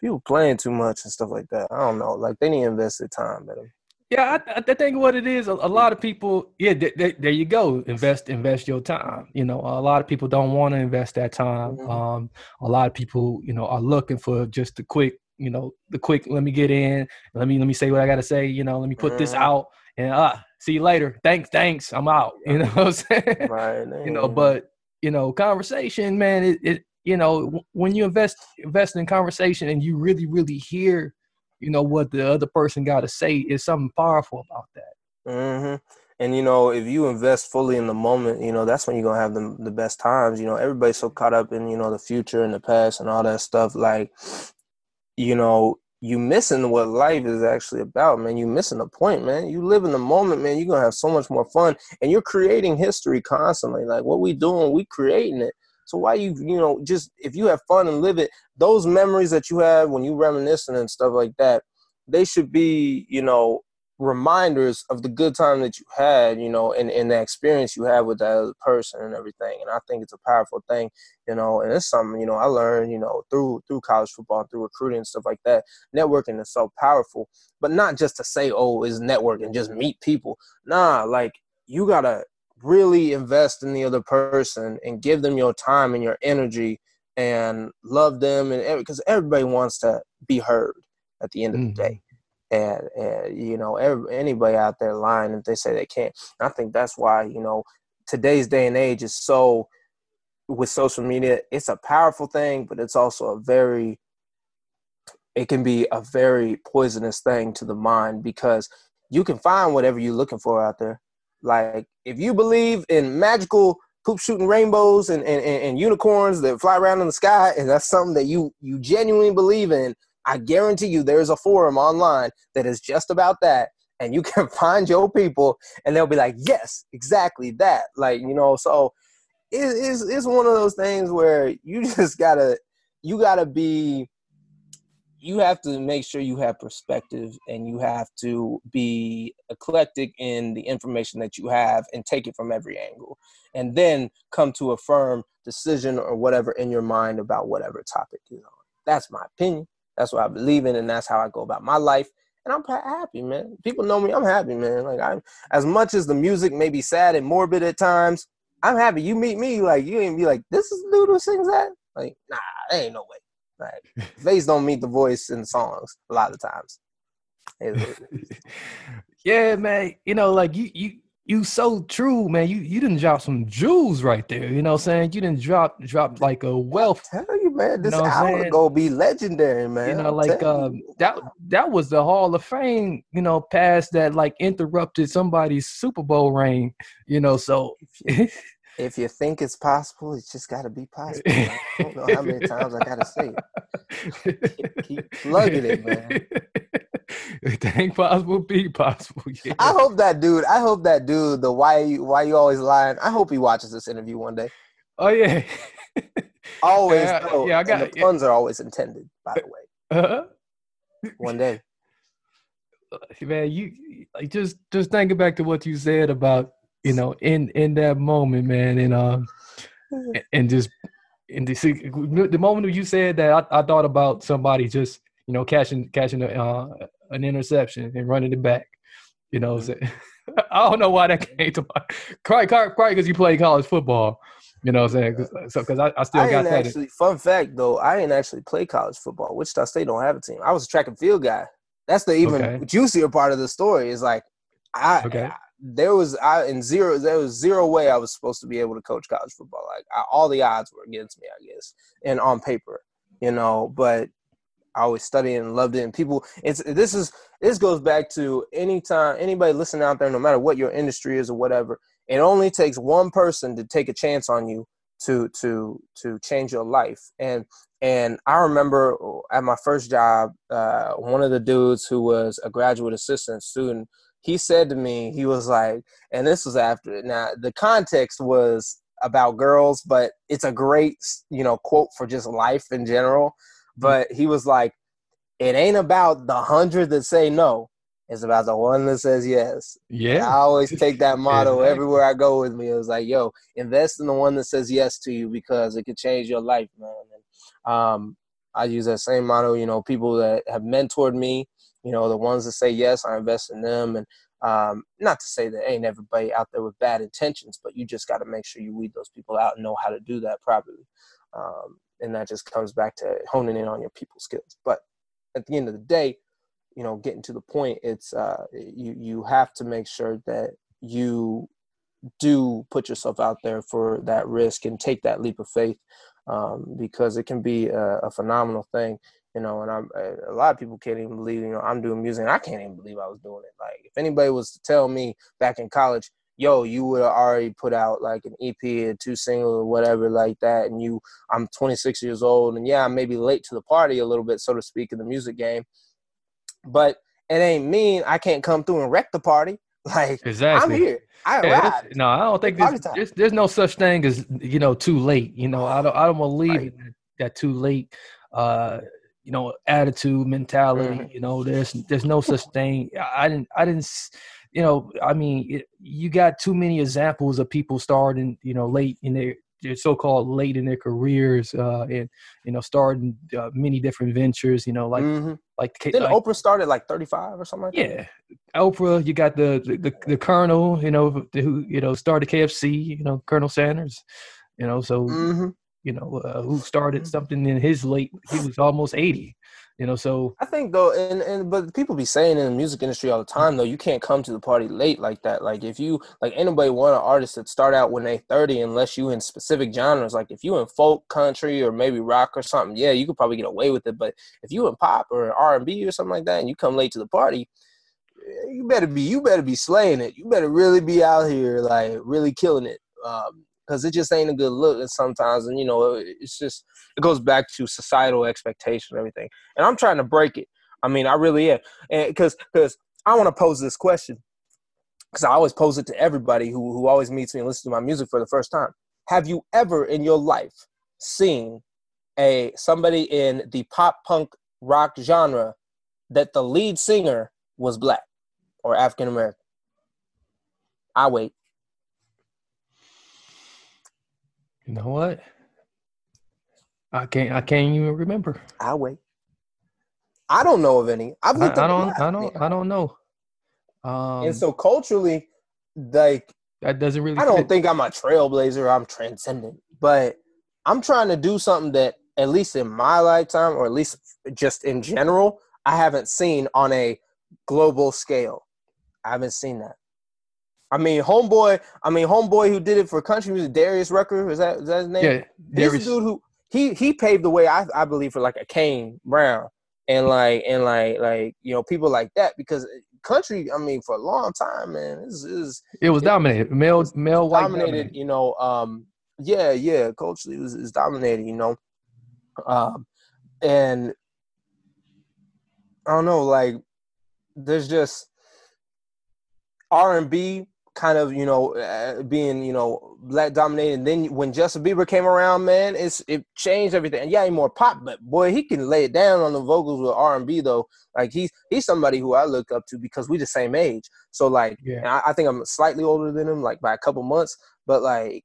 people playing too much and stuff like that. I don't know, like they need to invest their time better. Yeah, I think what it is, a lot of people, yeah, there you go, invest your time. You know, a lot of people don't want to invest that time. Mm-hmm. A lot of people, you know, are looking for just the quick, you know, let me get in, let me say what I got to say, you know, let me put this out and see you later. Thanks, I'm out. You know what I'm saying? Right. You know, but, you know, conversation, man, it you know, when you invest in conversation and you really, really hear, you know, what the other person got to say is something powerful about that. Mm-hmm. And, you know, if you invest fully in the moment, you know, that's when you're going to have the best times. You know, everybody's so caught up in, you know, the future and the past and all that stuff. Like, you know, you missing what life is actually about, man. You missing the point, man. You live in the moment, man. You're going to have so much more fun. And you're creating history constantly. Like, what we doing, we creating it. So why you know, just if you have fun and live it, those memories that you have when you reminiscing and stuff like that, they should be, you know, reminders of the good time that you had, you know, and the experience you had with that other person and everything. And I think it's a powerful thing, you know, and it's something, you know, I learned, you know, through college football, through recruiting and stuff like that. Networking is so powerful, but not just to say, oh, it's networking, just meet people. Nah, like you got to really invest in the other person and give them your time and your energy and love them, and because everybody wants to be heard at the end of the day, and you know, anybody out there lying if they say they can't. And I think that's why, you know, today's day and age is so, with social media, it's a powerful thing, but it's also it can be a very poisonous thing to the mind, because you can find whatever you're looking for out there. Like, if you believe in magical poop shooting rainbows and unicorns that fly around in the sky, and that's something that you genuinely believe in, I guarantee you there's a forum online that is just about that, and you can find your people and they'll be like, yes, exactly that. Like, you know, so it's one of those things where you just you have to make sure you have perspective, and you have to be eclectic in the information that you have and take it from every angle, and then come to a firm decision or whatever in your mind about whatever topic you're on. That's my opinion. That's what I believe in. And that's how I go about my life. And I'm happy, man. People know me. I'm happy, man. Like, as much as the music may be sad and morbid at times, I'm happy. You meet me, like, you ain't be like, this is the dude who sings that? Like, nah, there ain't no way. Like, face don't meet the voice in songs a lot of times. Yeah, man. You know, like you so true, man. You didn't drop some jewels right there. You know what I'm saying? You didn't drop like a wealth. I tell you, man, this hour ago be legendary, man. You know, like that was the Hall of Fame, you know, pass that like interrupted somebody's Super Bowl reign, you know, so If you think it's possible, it's just got to be possible. I don't know how many times I got to say it. Keep plugging it, man. If it ain't possible, be possible. Yeah. I hope that dude, the why you always lying, I hope he watches this interview one day. Oh, yeah. Always. Yeah, I got it. The puns are always intended, by the way. Uh-huh. One day. Man, you just thinking back to what you said about, you know, in that moment, man, and just in the moment you said that, I thought about somebody just, you know, catching an interception and running it back, you know. Mm-hmm. So, I don't know why that came to mind. Probably because you played college football, you know what I'm saying? Because I still I got that. Actually, fun fact though, I didn't actually play college football. Wichita State don't have a team. I was a track and field guy. That's the even juicier part of the story. Is like there was zero way I was supposed to be able to coach college football. Like all the odds were against me, I guess, and on paper, you know. But I always studied and loved it. And people, this goes back to anytime anybody listening out there, no matter what your industry is or whatever. It only takes one person to take a chance on you to change your life. And I remember at my first job, one of the dudes who was a graduate assistant student, he said to me, he was like, and this was after it. Now, the context was about girls, but it's a great, you know, quote for just life in general. But he was like, it ain't about the 100 that say no. It's about the one that says yes. Yeah. I always take that motto everywhere I go with me. It was like, yo, invest in the one that says yes to you because it could change your life, man. I use that same motto, you know, people that have mentored me, you know, the ones that say yes, I invest in them. And not to say that ain't everybody out there with bad intentions, but you just got to make sure you weed those people out and know how to do that properly. And that just comes back to honing in on your people skills. But at the end of the day, you know, getting to the point, it's you have to make sure that you do put yourself out there for that risk and take that leap of faith. Because it can be a phenomenal thing, you know, and a lot of people can't even believe, you know, I'm doing music and I can't even believe I was doing it. Like if anybody was to tell me back in college, yo, you would have already put out like an EP or 2 singles or whatever like that. And I'm 26 years old and yeah, I may be late to the party a little bit, so to speak, in the music game, but it ain't mean I can't come through and wreck the party. Like exactly. I'm here. No, I don't think there's no such thing as, you know, too late. You know, I don't believe that too late. You know, attitude, mentality. Mm-hmm. You know, there's no such thing. I didn't. You know, I mean, you got too many examples of people starting, you know, late in their so-called late in their careers, and you know, starting many different ventures. You know, like mm-hmm. Didn't Oprah started like 35 or something like that? Yeah, Oprah. You got the Colonel, you know, who you know started KFC. You know, Colonel Sanders. You know, so mm-hmm. you know who started something in his late. He was almost 80. You know, so I think though, but people be saying in the music industry all the time though, you can't come to the party late like that. Like if you anybody want an artist that start out when they 30, unless you in specific genres. Like if you in folk, country, or maybe rock or something, yeah, you could probably get away with it. But if you in pop or R&B or something like that, and you come late to the party, you better be slaying it. You better really be out here like really killing it, because it just ain't a good look sometimes. And, you know, it goes back to societal expectation and everything. And I'm trying to break it. I mean, I really am. Because I want to pose this question, because I always pose it to everybody who always meets me and listens to my music for the first time. Have you ever in your life seen somebody in the pop punk rock genre that the lead singer was Black or African-American? I wait. You know what? I can't even remember. I wait. I don't know of any. I don't know. And so culturally, like that doesn't really. I don't think I'm a trailblazer. I'm transcendent, but I'm trying to do something that, at least in my lifetime, or at least just in general, I haven't seen on a global scale. I haven't seen that. I mean, homeboy who did it for country music, Darius Rucker, is that his name? Yeah, Darius. He's the dude who he paved the way, I believe, for like a Kane Brown. and you know, people like that, because country, I mean, for a long time, man, it was dominated, male white dominated, you know. Culturally it was dominated, you know. And I don't know, like, there's just R&B kind of, you know, being, you know, black dominated. And then when Justin Bieber came around, man, it changed everything. And yeah, he more pop, but boy, he can lay it down on the vocals with R&B though. Like he's somebody who I look up to because we the same age. So like, yeah. And I think I'm slightly older than him, like by a couple months, but like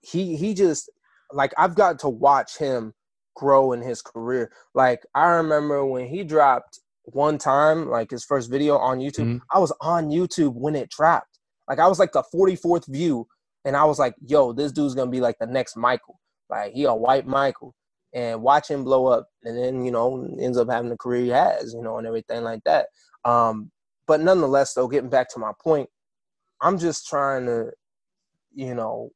he just, like, I've got to watch him grow in his career. Like I remember when he dropped One Time, like his first video on YouTube, I was on YouTube when it dropped. Like I was like the 44th view, and I was like, yo, this dude's gonna be like the next Michael. Like he a white Michael, and watch him blow up, and then, you know, ends up having the career he has, you know, and everything like that. But nonetheless though, getting back to my point, I'm just trying to, you know,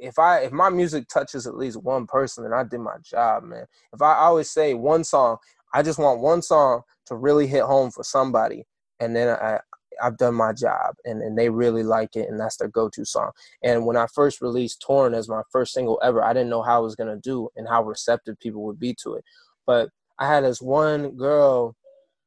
if my music touches at least one person, then I did my job, man. If I always say one song, I just want one song to really hit home for somebody, and then I've done my job, and they really like it, and that's their go-to song. And when I first released Torn as my first single ever, I didn't know how it was going to do and how receptive people would be to it. But I had this one girl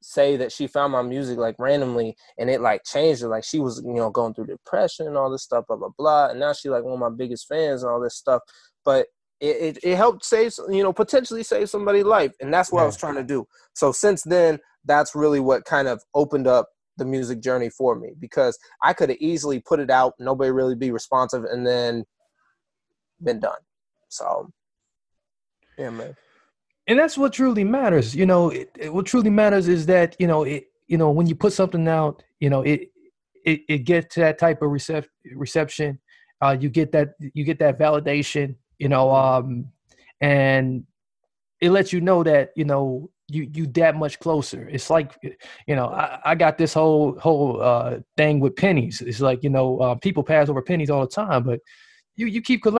say that she found my music like randomly, and it like changed her. Like she was, you know, going through depression and all this stuff, blah, blah, blah. And now she's like one of my biggest fans and all this stuff. But it helped save, you know, potentially save somebody's life. And that's what I was trying to do. So since then, that's really what kind of opened up the music journey for me, because I could have easily put it out, nobody really be responsive, and then been done. So, yeah, man. And that's what truly matters. You know, what truly matters is that, you know, when you put something out, you know, it gets to that type of reception. You get that validation, you know, and it lets you know that, you know, you that much closer. It's like, you know, I got this whole thing with pennies. It's like, you know, people pass over pennies all the time, but you keep collecting.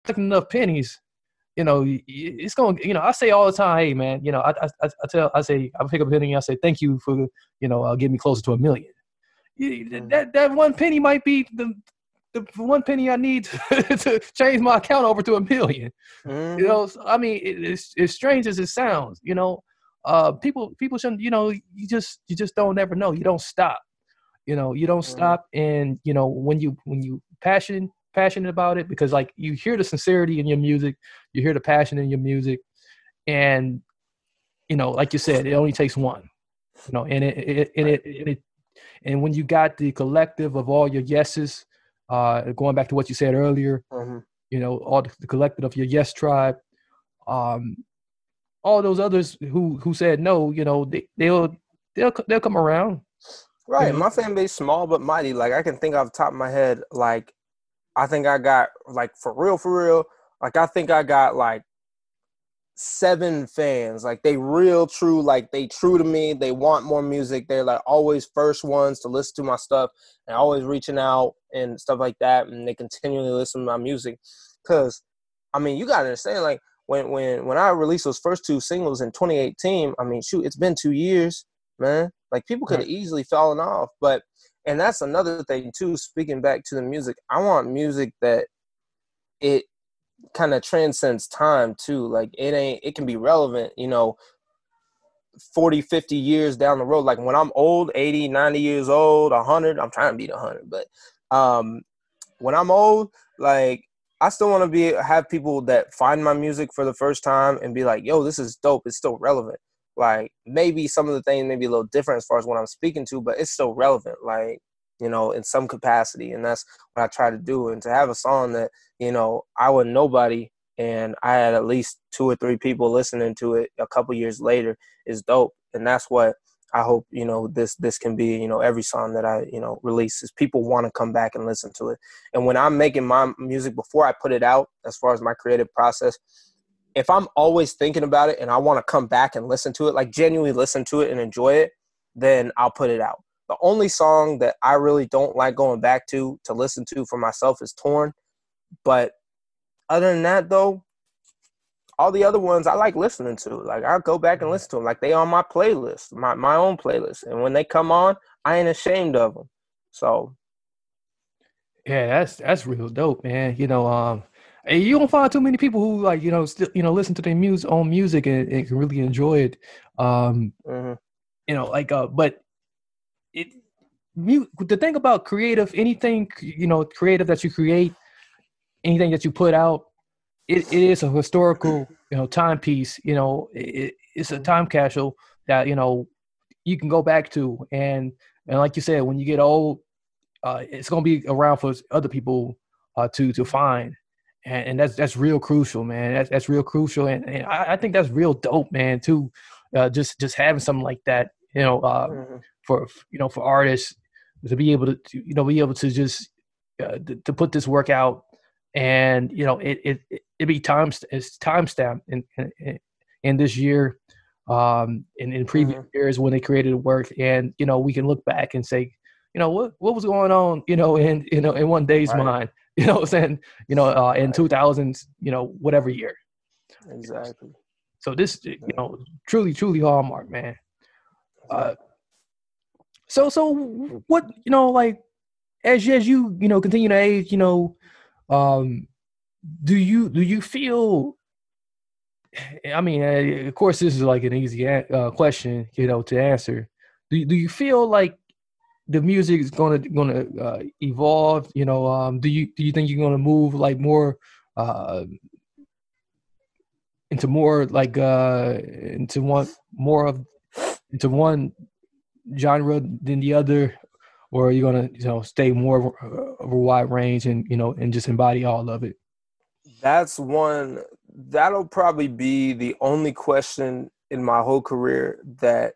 Enough pennies, you know, it's going, you know, I say all the time, hey man, you know, I pick up a penny, I say, thank you for, you know, getting me closer to $1 million. That one penny might be the one penny I need to change my account over to $1 million. Mm-hmm. You know, so, I mean, it's as strange as it sounds, you know, people shouldn't, you know, you just don't ever know. You don't stop, you know, mm-hmm. stop. And, you know, when you passionate about it, because like you hear the sincerity in your music, you hear the passion in your music, and you know, like you said, it only takes one, you know, and and when you got the collective of all your yeses, going back to what you said earlier, mm-hmm. you know, all the collective of your yes tribe, all those others who said no, you know, they'll come around. Right. You know? My fan base small but mighty. Like I can think off the top of my head, like I think I got, like, for real, like, I think I got, like, 7 fans. Like, they real true. Like, they true to me. They want more music. They're, like, always first ones to listen to my stuff and always reaching out and stuff like that, and they continually listen to my music. Because, I mean, you got to understand, like, when I released those first 2 singles in 2018, I mean, shoot, it's been 2 years, man. Like, people could have easily fallen off, but... And that's another thing, too, speaking back to the music. I want music that it kind of transcends time, too. Like, it can be relevant, you know, 40, 50 years down the road. Like, when I'm old, 80, 90 years old, 100, I'm trying to beat 100. But when I'm old, like, I still want to have people that find my music for the first time and be like, yo, this is dope. It's still relevant. Like, maybe some of the things may be a little different as far as what I'm speaking to, but it's still relevant, like, you know, in some capacity. And that's what I try to do. And to have a song that, you know, I was nobody and I had at least 2 or 3 people listening to it a couple years later is dope. And that's what I hope, you know, this can be, you know, every song that I, you know, release is people want to come back and listen to it. And when I'm making my music before I put it out, as far as my creative process, if I'm always thinking about it and I want to come back and listen to it, like genuinely listen to it and enjoy it, then I'll put it out. The only song that I really don't like going back to listen to for myself is Torn. But other than that, though, all the other ones I like listening to. Like, I'll go back and listen to them. Like, they on my playlist, my own playlist. And when they come on, I ain't ashamed of them. So. Yeah, that's real dope, man. You know, you don't find too many people who, like, you know, still, you know, listen to their own music and can really enjoy it. Mm-hmm. You know, like, but the thing about creative, anything, you know, creative that you create, anything that you put out, it is a historical, you know, timepiece. You know, it's a time capsule that, you know, you can go back to. And like you said, when you get old, it's going to be around for other people to find. And that's real crucial, man. That's real crucial. And I think that's real dope, man, too. Just having something like that, you know, for artists to be able to just to put this work out. And, you know, it be timestamped in this year, in previous years when they created the work. And, you know, we can look back and say, you know, what was going on, you know, in one day's mind, you know what I'm saying, you know, in 2000s, you know, whatever year. Exactly. So this, you know, truly hallmark, man. So what, you know, like, as you know, continue to age, you know, do you feel, I mean, of course, this is like an easy question, you know, to answer. Do you feel like the music is gonna evolve? You know, do you think you're gonna move like more into more like into one genre than the other? Or are you gonna, you know, stay more of a wide range and, you know, and just embody all of it? That's one. That'll probably be the only question in my whole career that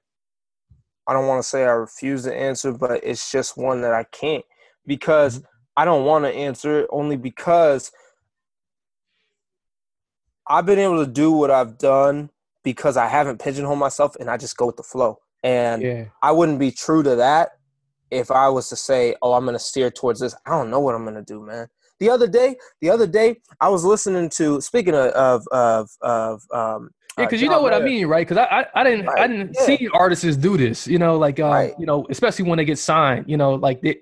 I don't want to say I refuse to answer, but it's just one that I can't, because I don't want to answer it, only because I've been able to do what I've done because I haven't pigeonholed myself and I just go with the flow. And I wouldn't be true to that if I was to say, oh, I'm going to steer towards this. I don't know what I'm going to do, man. The other day, I was listening to, speaking of yeah, because you know what Mayer. I mean, right? Because I didn't see artists do this, you know, like, you know, especially when they get signed, you know, like they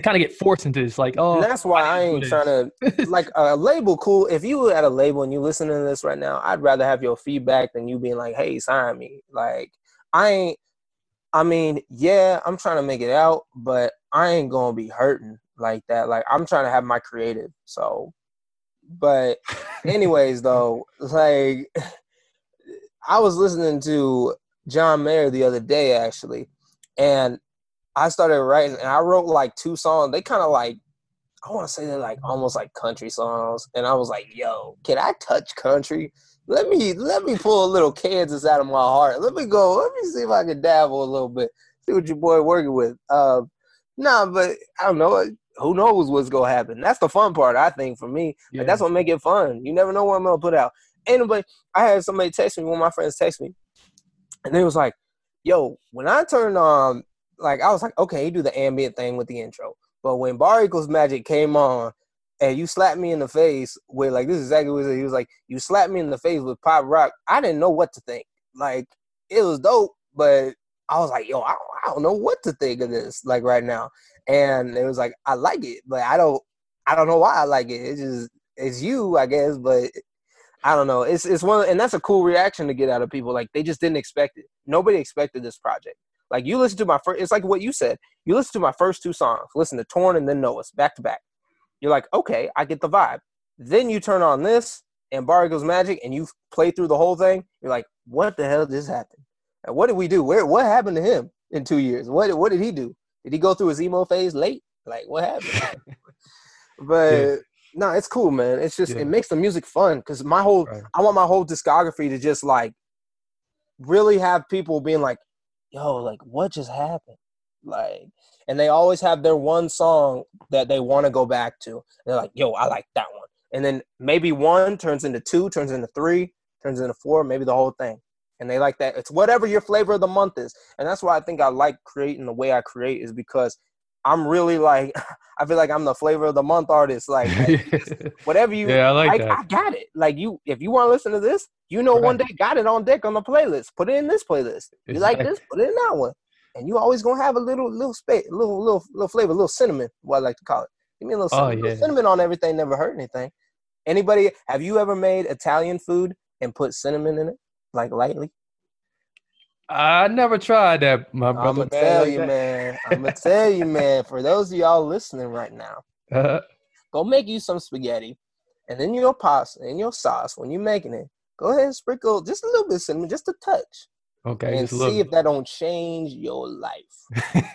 kind of get forced into this, like, oh. And that's why I ain't trying to, like, a label, cool. If you were at a label and you listening to this right now, I'd rather have your feedback than you being like, hey, sign me. Like, I'm trying to make it out, but I ain't going to be hurting like that. Like, I'm trying to have my creative, so. But anyways, though, like, I was listening to John Mayer the other day, actually, and I started writing, and I wrote, like, 2 songs. They kind of, like, I want to say they're, like, almost like country songs. And I was like, yo, can I touch country? Let me pull a little Kansas out of my heart. Let me see if I can dabble a little bit, see what your boy working with. But I don't know. Who knows what's going to happen? That's the fun part, I think, for me. Yeah. Like, that's what make it fun. You never know what I'm going to put out. Anyway, I had somebody text me, one of my friends text me, and they was like, yo, when I turned on, like, I was like, okay, you do the ambient thing with the intro. But when Bar Equals Magic came on and you slapped me in the face with, like, this is exactly what he was like, you slapped me in the face with pop rock, I didn't know what to think. Like, it was dope, but I was like, yo, I don't know what to think of this, like, right now. And it was like, I like it, but I don't know why I like it. It's just, it's you, I guess, but I don't know. It's one, and that's a cool reaction to get out of people. Like, they just didn't expect it. Nobody expected this project. Like, you listen to my first, it's like what you said. You listen to my first 2 songs. Listen to Torn and then Noah's back to back. You're like, okay, I get the vibe. Then you turn on this and Bar Equals Magic, and you play through the whole thing. You're like, what the hell just happened? And what did we do? What happened to him in 2 years? What did he do? Did he go through his emo phase late? Like, what happened? But. Yeah. No, it's cool, man. It's just, it makes the music fun, because I want my whole discography to just, like, really have people being like, yo, like, what just happened? Like, and they always have their one song that they want to go back to. And they're like, yo, I like that one. And then maybe one turns into two, turns into three, turns into four, maybe the whole thing. And they like that. It's whatever your flavor of the month is. And that's why I think I like creating the way I create, is because I'm really like, I feel like I'm the flavor of the month artist. Like whatever you, yeah, I like that. I got it. Like you, if you want to listen to this, you know, right. One day got it on deck on the playlist, put it in this playlist. Exactly. You like this, put it in that one. And you always going to have a little space, little flavor, little cinnamon, what I like to call it. Give me a little cinnamon, little cinnamon on everything. Never hurt anything. Anybody, have you ever made Italian food and put cinnamon in it? Like lightly? I never tried that, my brother. I'm going to tell you, man. For those of y'all listening right now, go make you some spaghetti, and then your pasta and your sauce, when you're making it, go ahead and sprinkle just a little bit of cinnamon, just a touch. Okay. And see if that don't change your life.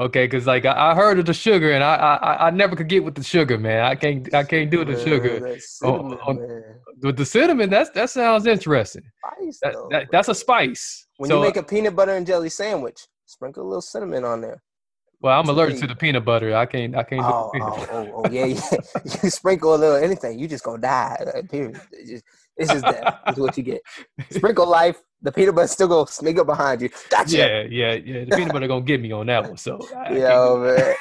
Okay, because like I heard of the sugar, and I never could get with the sugar, man. I can't do the sugar. Cinnamon, with the cinnamon, that sounds interesting. Spice, though, that's a spice. When you make a peanut butter and jelly sandwich, sprinkle a little cinnamon on there. Well, I'm allergic to the peanut butter. I can't do the peanut butter. Yeah. You sprinkle a little anything, you just gonna die. Like, period. It's just that. It's what you get. Sprinkle life. The peanut butter still gonna sneak up behind you. Gotcha. Yeah. The peanut butter gonna get me on that one. So man.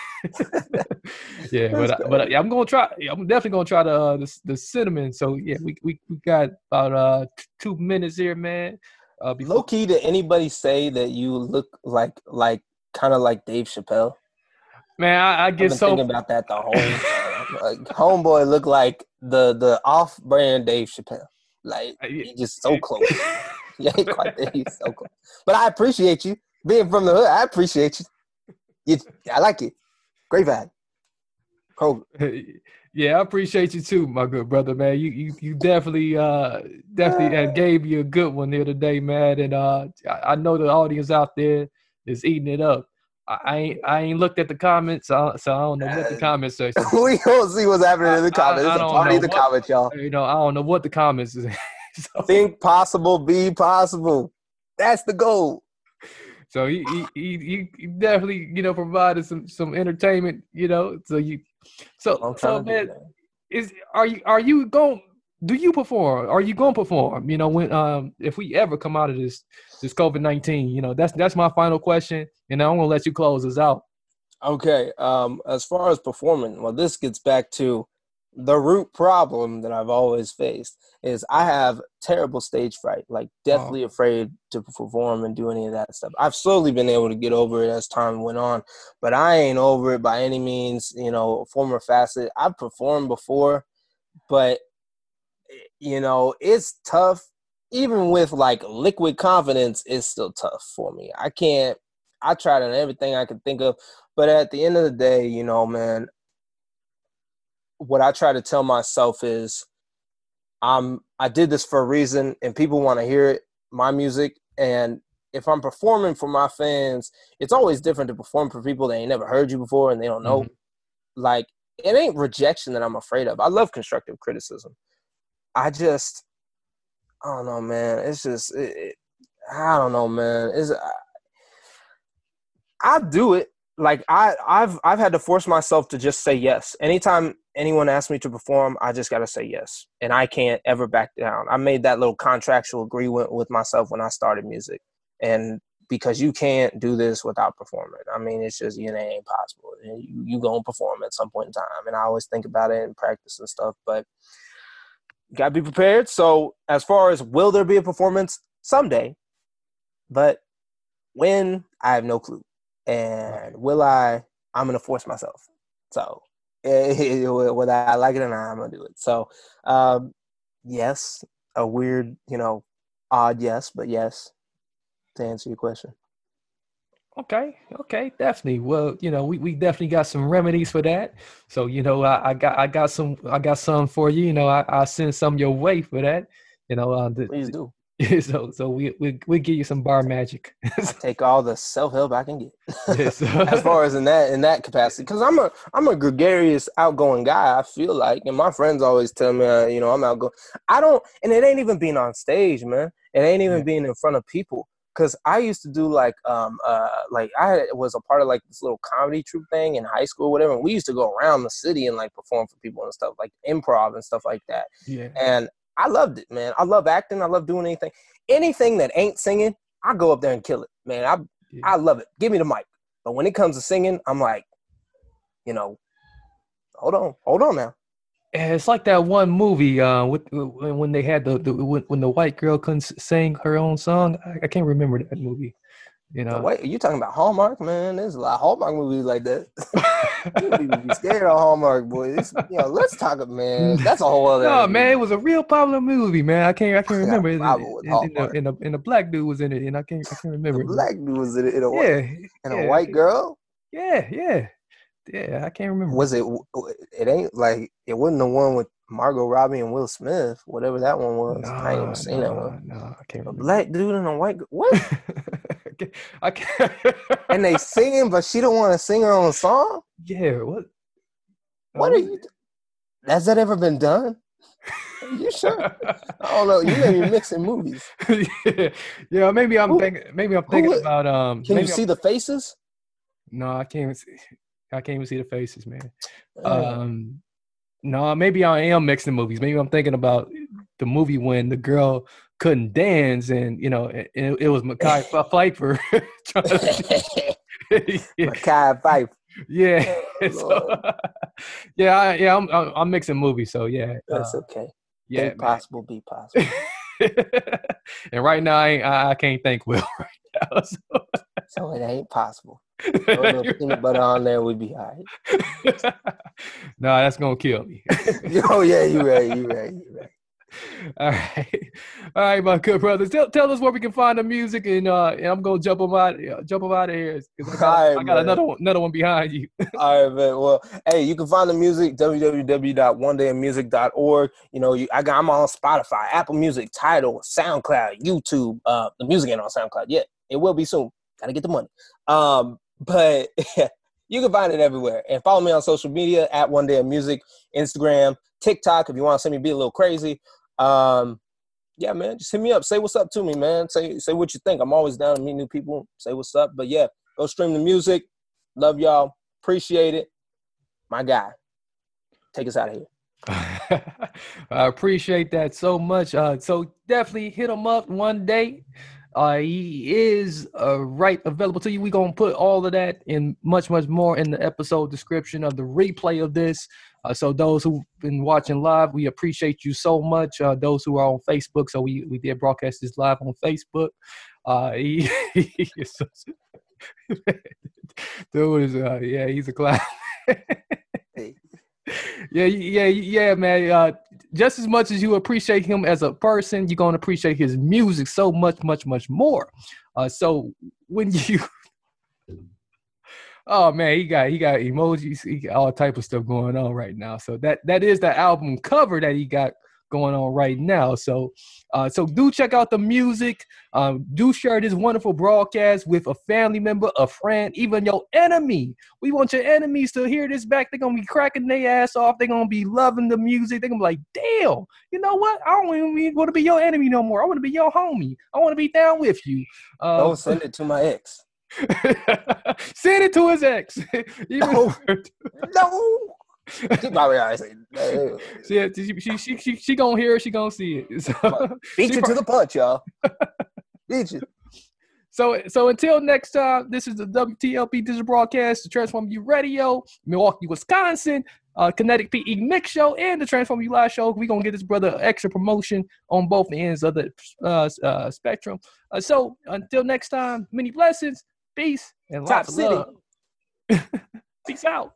Yeah, but I'm gonna try. I'm definitely gonna try the cinnamon. So yeah, we got about 2 minutes here, man. Low key, did anybody say that you look like kind of like Dave Chappelle? Man, I get so thinking about that the whole time. Like, homeboy look like the off-brand Dave Chappelle. Like he's just so close. Yeah, quite there. He's so close. But I appreciate you being from the hood. I appreciate you. I like it. Great vibe. Cool. Yeah, I appreciate you too, my good brother, man. You definitely gave you a good one there today, man. And I know the audience out there is eating it up. I ain't looked at the comments, so I don't know what the comments are. We don't see what's happening in the comments. It's a party in the comments, y'all. You know, I don't know what the comments is. So, think possible, be possible. That's the goal. So he definitely, you know, provided some entertainment, you know. So man, are you going? Do you perform? Are you going to perform? You know, when if we ever come out of this COVID-19, you know, that's my final question, and I'm gonna let you close us out. Okay. As far as performing, well, this gets back to the root problem that I've always faced is I have terrible stage fright, like deathly afraid to perform and do any of that stuff. I've slowly been able to get over it as time went on, but I ain't over it by any means, you know, former facet. I've performed before, but you know, it's tough. Even with like liquid confidence, it's still tough for me. I tried everything I could think of, but at the end of the day, you know, man, what I try to tell myself is I did this for a reason, and people want to hear it, my music. And if I'm performing for my fans, it's always different to perform for people that ain't never heard you before and they don't know. Mm-hmm. Like, it ain't rejection that I'm afraid of. I love constructive criticism. I don't know, man. It's just, I don't know, man. I do it. Like I've had to force myself to just say yes. Anytime anyone asks me to perform, I just got to say yes. And I can't ever back down. I made that little contractual agreement with myself when I started music. And because you can't do this without performing. I mean, it's just, you know, it ain't possible. You going to perform at some point in time. And I always think about it and practice and stuff, but got to be prepared. So as far as will there be a performance? Someday. But when? I have no clue. And will I? I'm going to force myself. So whether I like it or not, I'm going to do it. So yes, a weird, you know, odd yes, but yes, to answer your question. Okay, definitely. Well, you know, we definitely got some remedies for that. So, you know, I got some for you. You know, I send some your way for that. You know, please do. So we give you some bar magic. Take all the self-help I can get. Yes. As far as in that capacity, because I'm a gregarious, outgoing guy. I feel like, and my friends always tell me, you know, I'm outgoing. I don't, and it ain't even being on stage, man. It ain't even being in front of people. Because I used to do like I was a part of like this little comedy troupe thing in high school, or whatever. And we used to go around the city and like perform for people and stuff, like improv and stuff like that. Yeah. And I loved it, man. I love acting. I love doing anything. Anything that ain't singing, I go up there and kill it, man. I love it. Give me the mic. But when it comes to singing, I'm like, you know, hold on now. It's like that one movie when they had when the white girl couldn't sing her own song. I can't remember that movie. You know, wait, you talking about Hallmark, man? There's a lot of Hallmark movies like that. You people be scared of Hallmark, boy. You know, let's talk about, man. That's a whole other. No, movie. Man, it was a real popular movie, man. I can't remember. And the black dude was in it, and I can't remember. The black dude was in it, a white girl. Yeah, I can't remember. Was it? It ain't like it wasn't the one with Margot Robbie and Will Smith, whatever that one was. I ain't even seen that one. No, I can't remember. A black dude and a white girl. What? I can't. And they singing, but she don't want to sing her own song. Yeah, what? What are you? Has that ever been done? You sure? I don't know. You may be mixing movies. Yeah. Maybe I'm thinking about. Can you see the faces? No, I can't even see. I can't even see the faces, man. No, maybe I am mixing movies. Maybe I'm thinking about the movie when the girl couldn't dance and, you know, it was Mekhi Phifer. Mekhi Phifer. Yeah. I'm mixing movies, so yeah. That's okay. Yeah, think possible, be possible. And right now, I can't think well right now. So it ain't possible. Throw a little peanut butter on there, we'd be all right. No, that's going to kill me. Oh, yeah, you're right. All right, my good brothers. Tell us where we can find the music, and I'm going to jump them out of here. I got another one behind you. All right, man. Well, hey, you can find the music, www.onedayinmusic.org. You know, I'm on Spotify, Apple Music, Tidal, SoundCloud, YouTube. The music ain't on SoundCloud yet. It will be soon. Got to get the money. But you can find it everywhere. And follow me on social media at One Day of Music, Instagram, TikTok, if you want to see me be a little crazy. Yeah, man, just hit me up. Say what's up to me, man. Say what you think. I'm always down to meet new people. Say what's up. But yeah, go stream the music. Love y'all. Appreciate it. My guy, take us out of here. I appreciate that so much. So definitely hit him up One Day. He is available to you. We're going to put all of that and much, much more in the episode description of the replay of this. So those who've been watching live, we appreciate you so much. Those who are on Facebook, so we did broadcast this live on Facebook. Dude is, he's a clown. Yeah, man. Just as much as you appreciate him as a person, you're going to appreciate his music so much, much, much more. So when you... Oh, man, he got emojis. He got all type of stuff going on right now. So that is the album cover that he got going on right now. So do check out the music. Do share this wonderful broadcast with a family member, a friend, even your enemy. We want your enemies to hear this back. They're going to be cracking their ass off. They're going to be loving the music. They're going to be like, damn, you know what? I don't even want to be your enemy no more. I want to be your homie. I want to be down with you. Don't send it to my ex. Send it to his ex. No. She probably already said that. Yeah, she gonna hear it, she gonna see it. So, beat you to the punch, y'all. Beat you. So until next time, this is the WTLB Digital Broadcast, the Transform You Radio, Milwaukee, Wisconsin, Kinetic P.E. Mix Show, and the Transform You Live Show. We're going to get this brother extra promotion on both ends of the spectrum. So until next time, many blessings, peace, and Top lots of love. Peace out.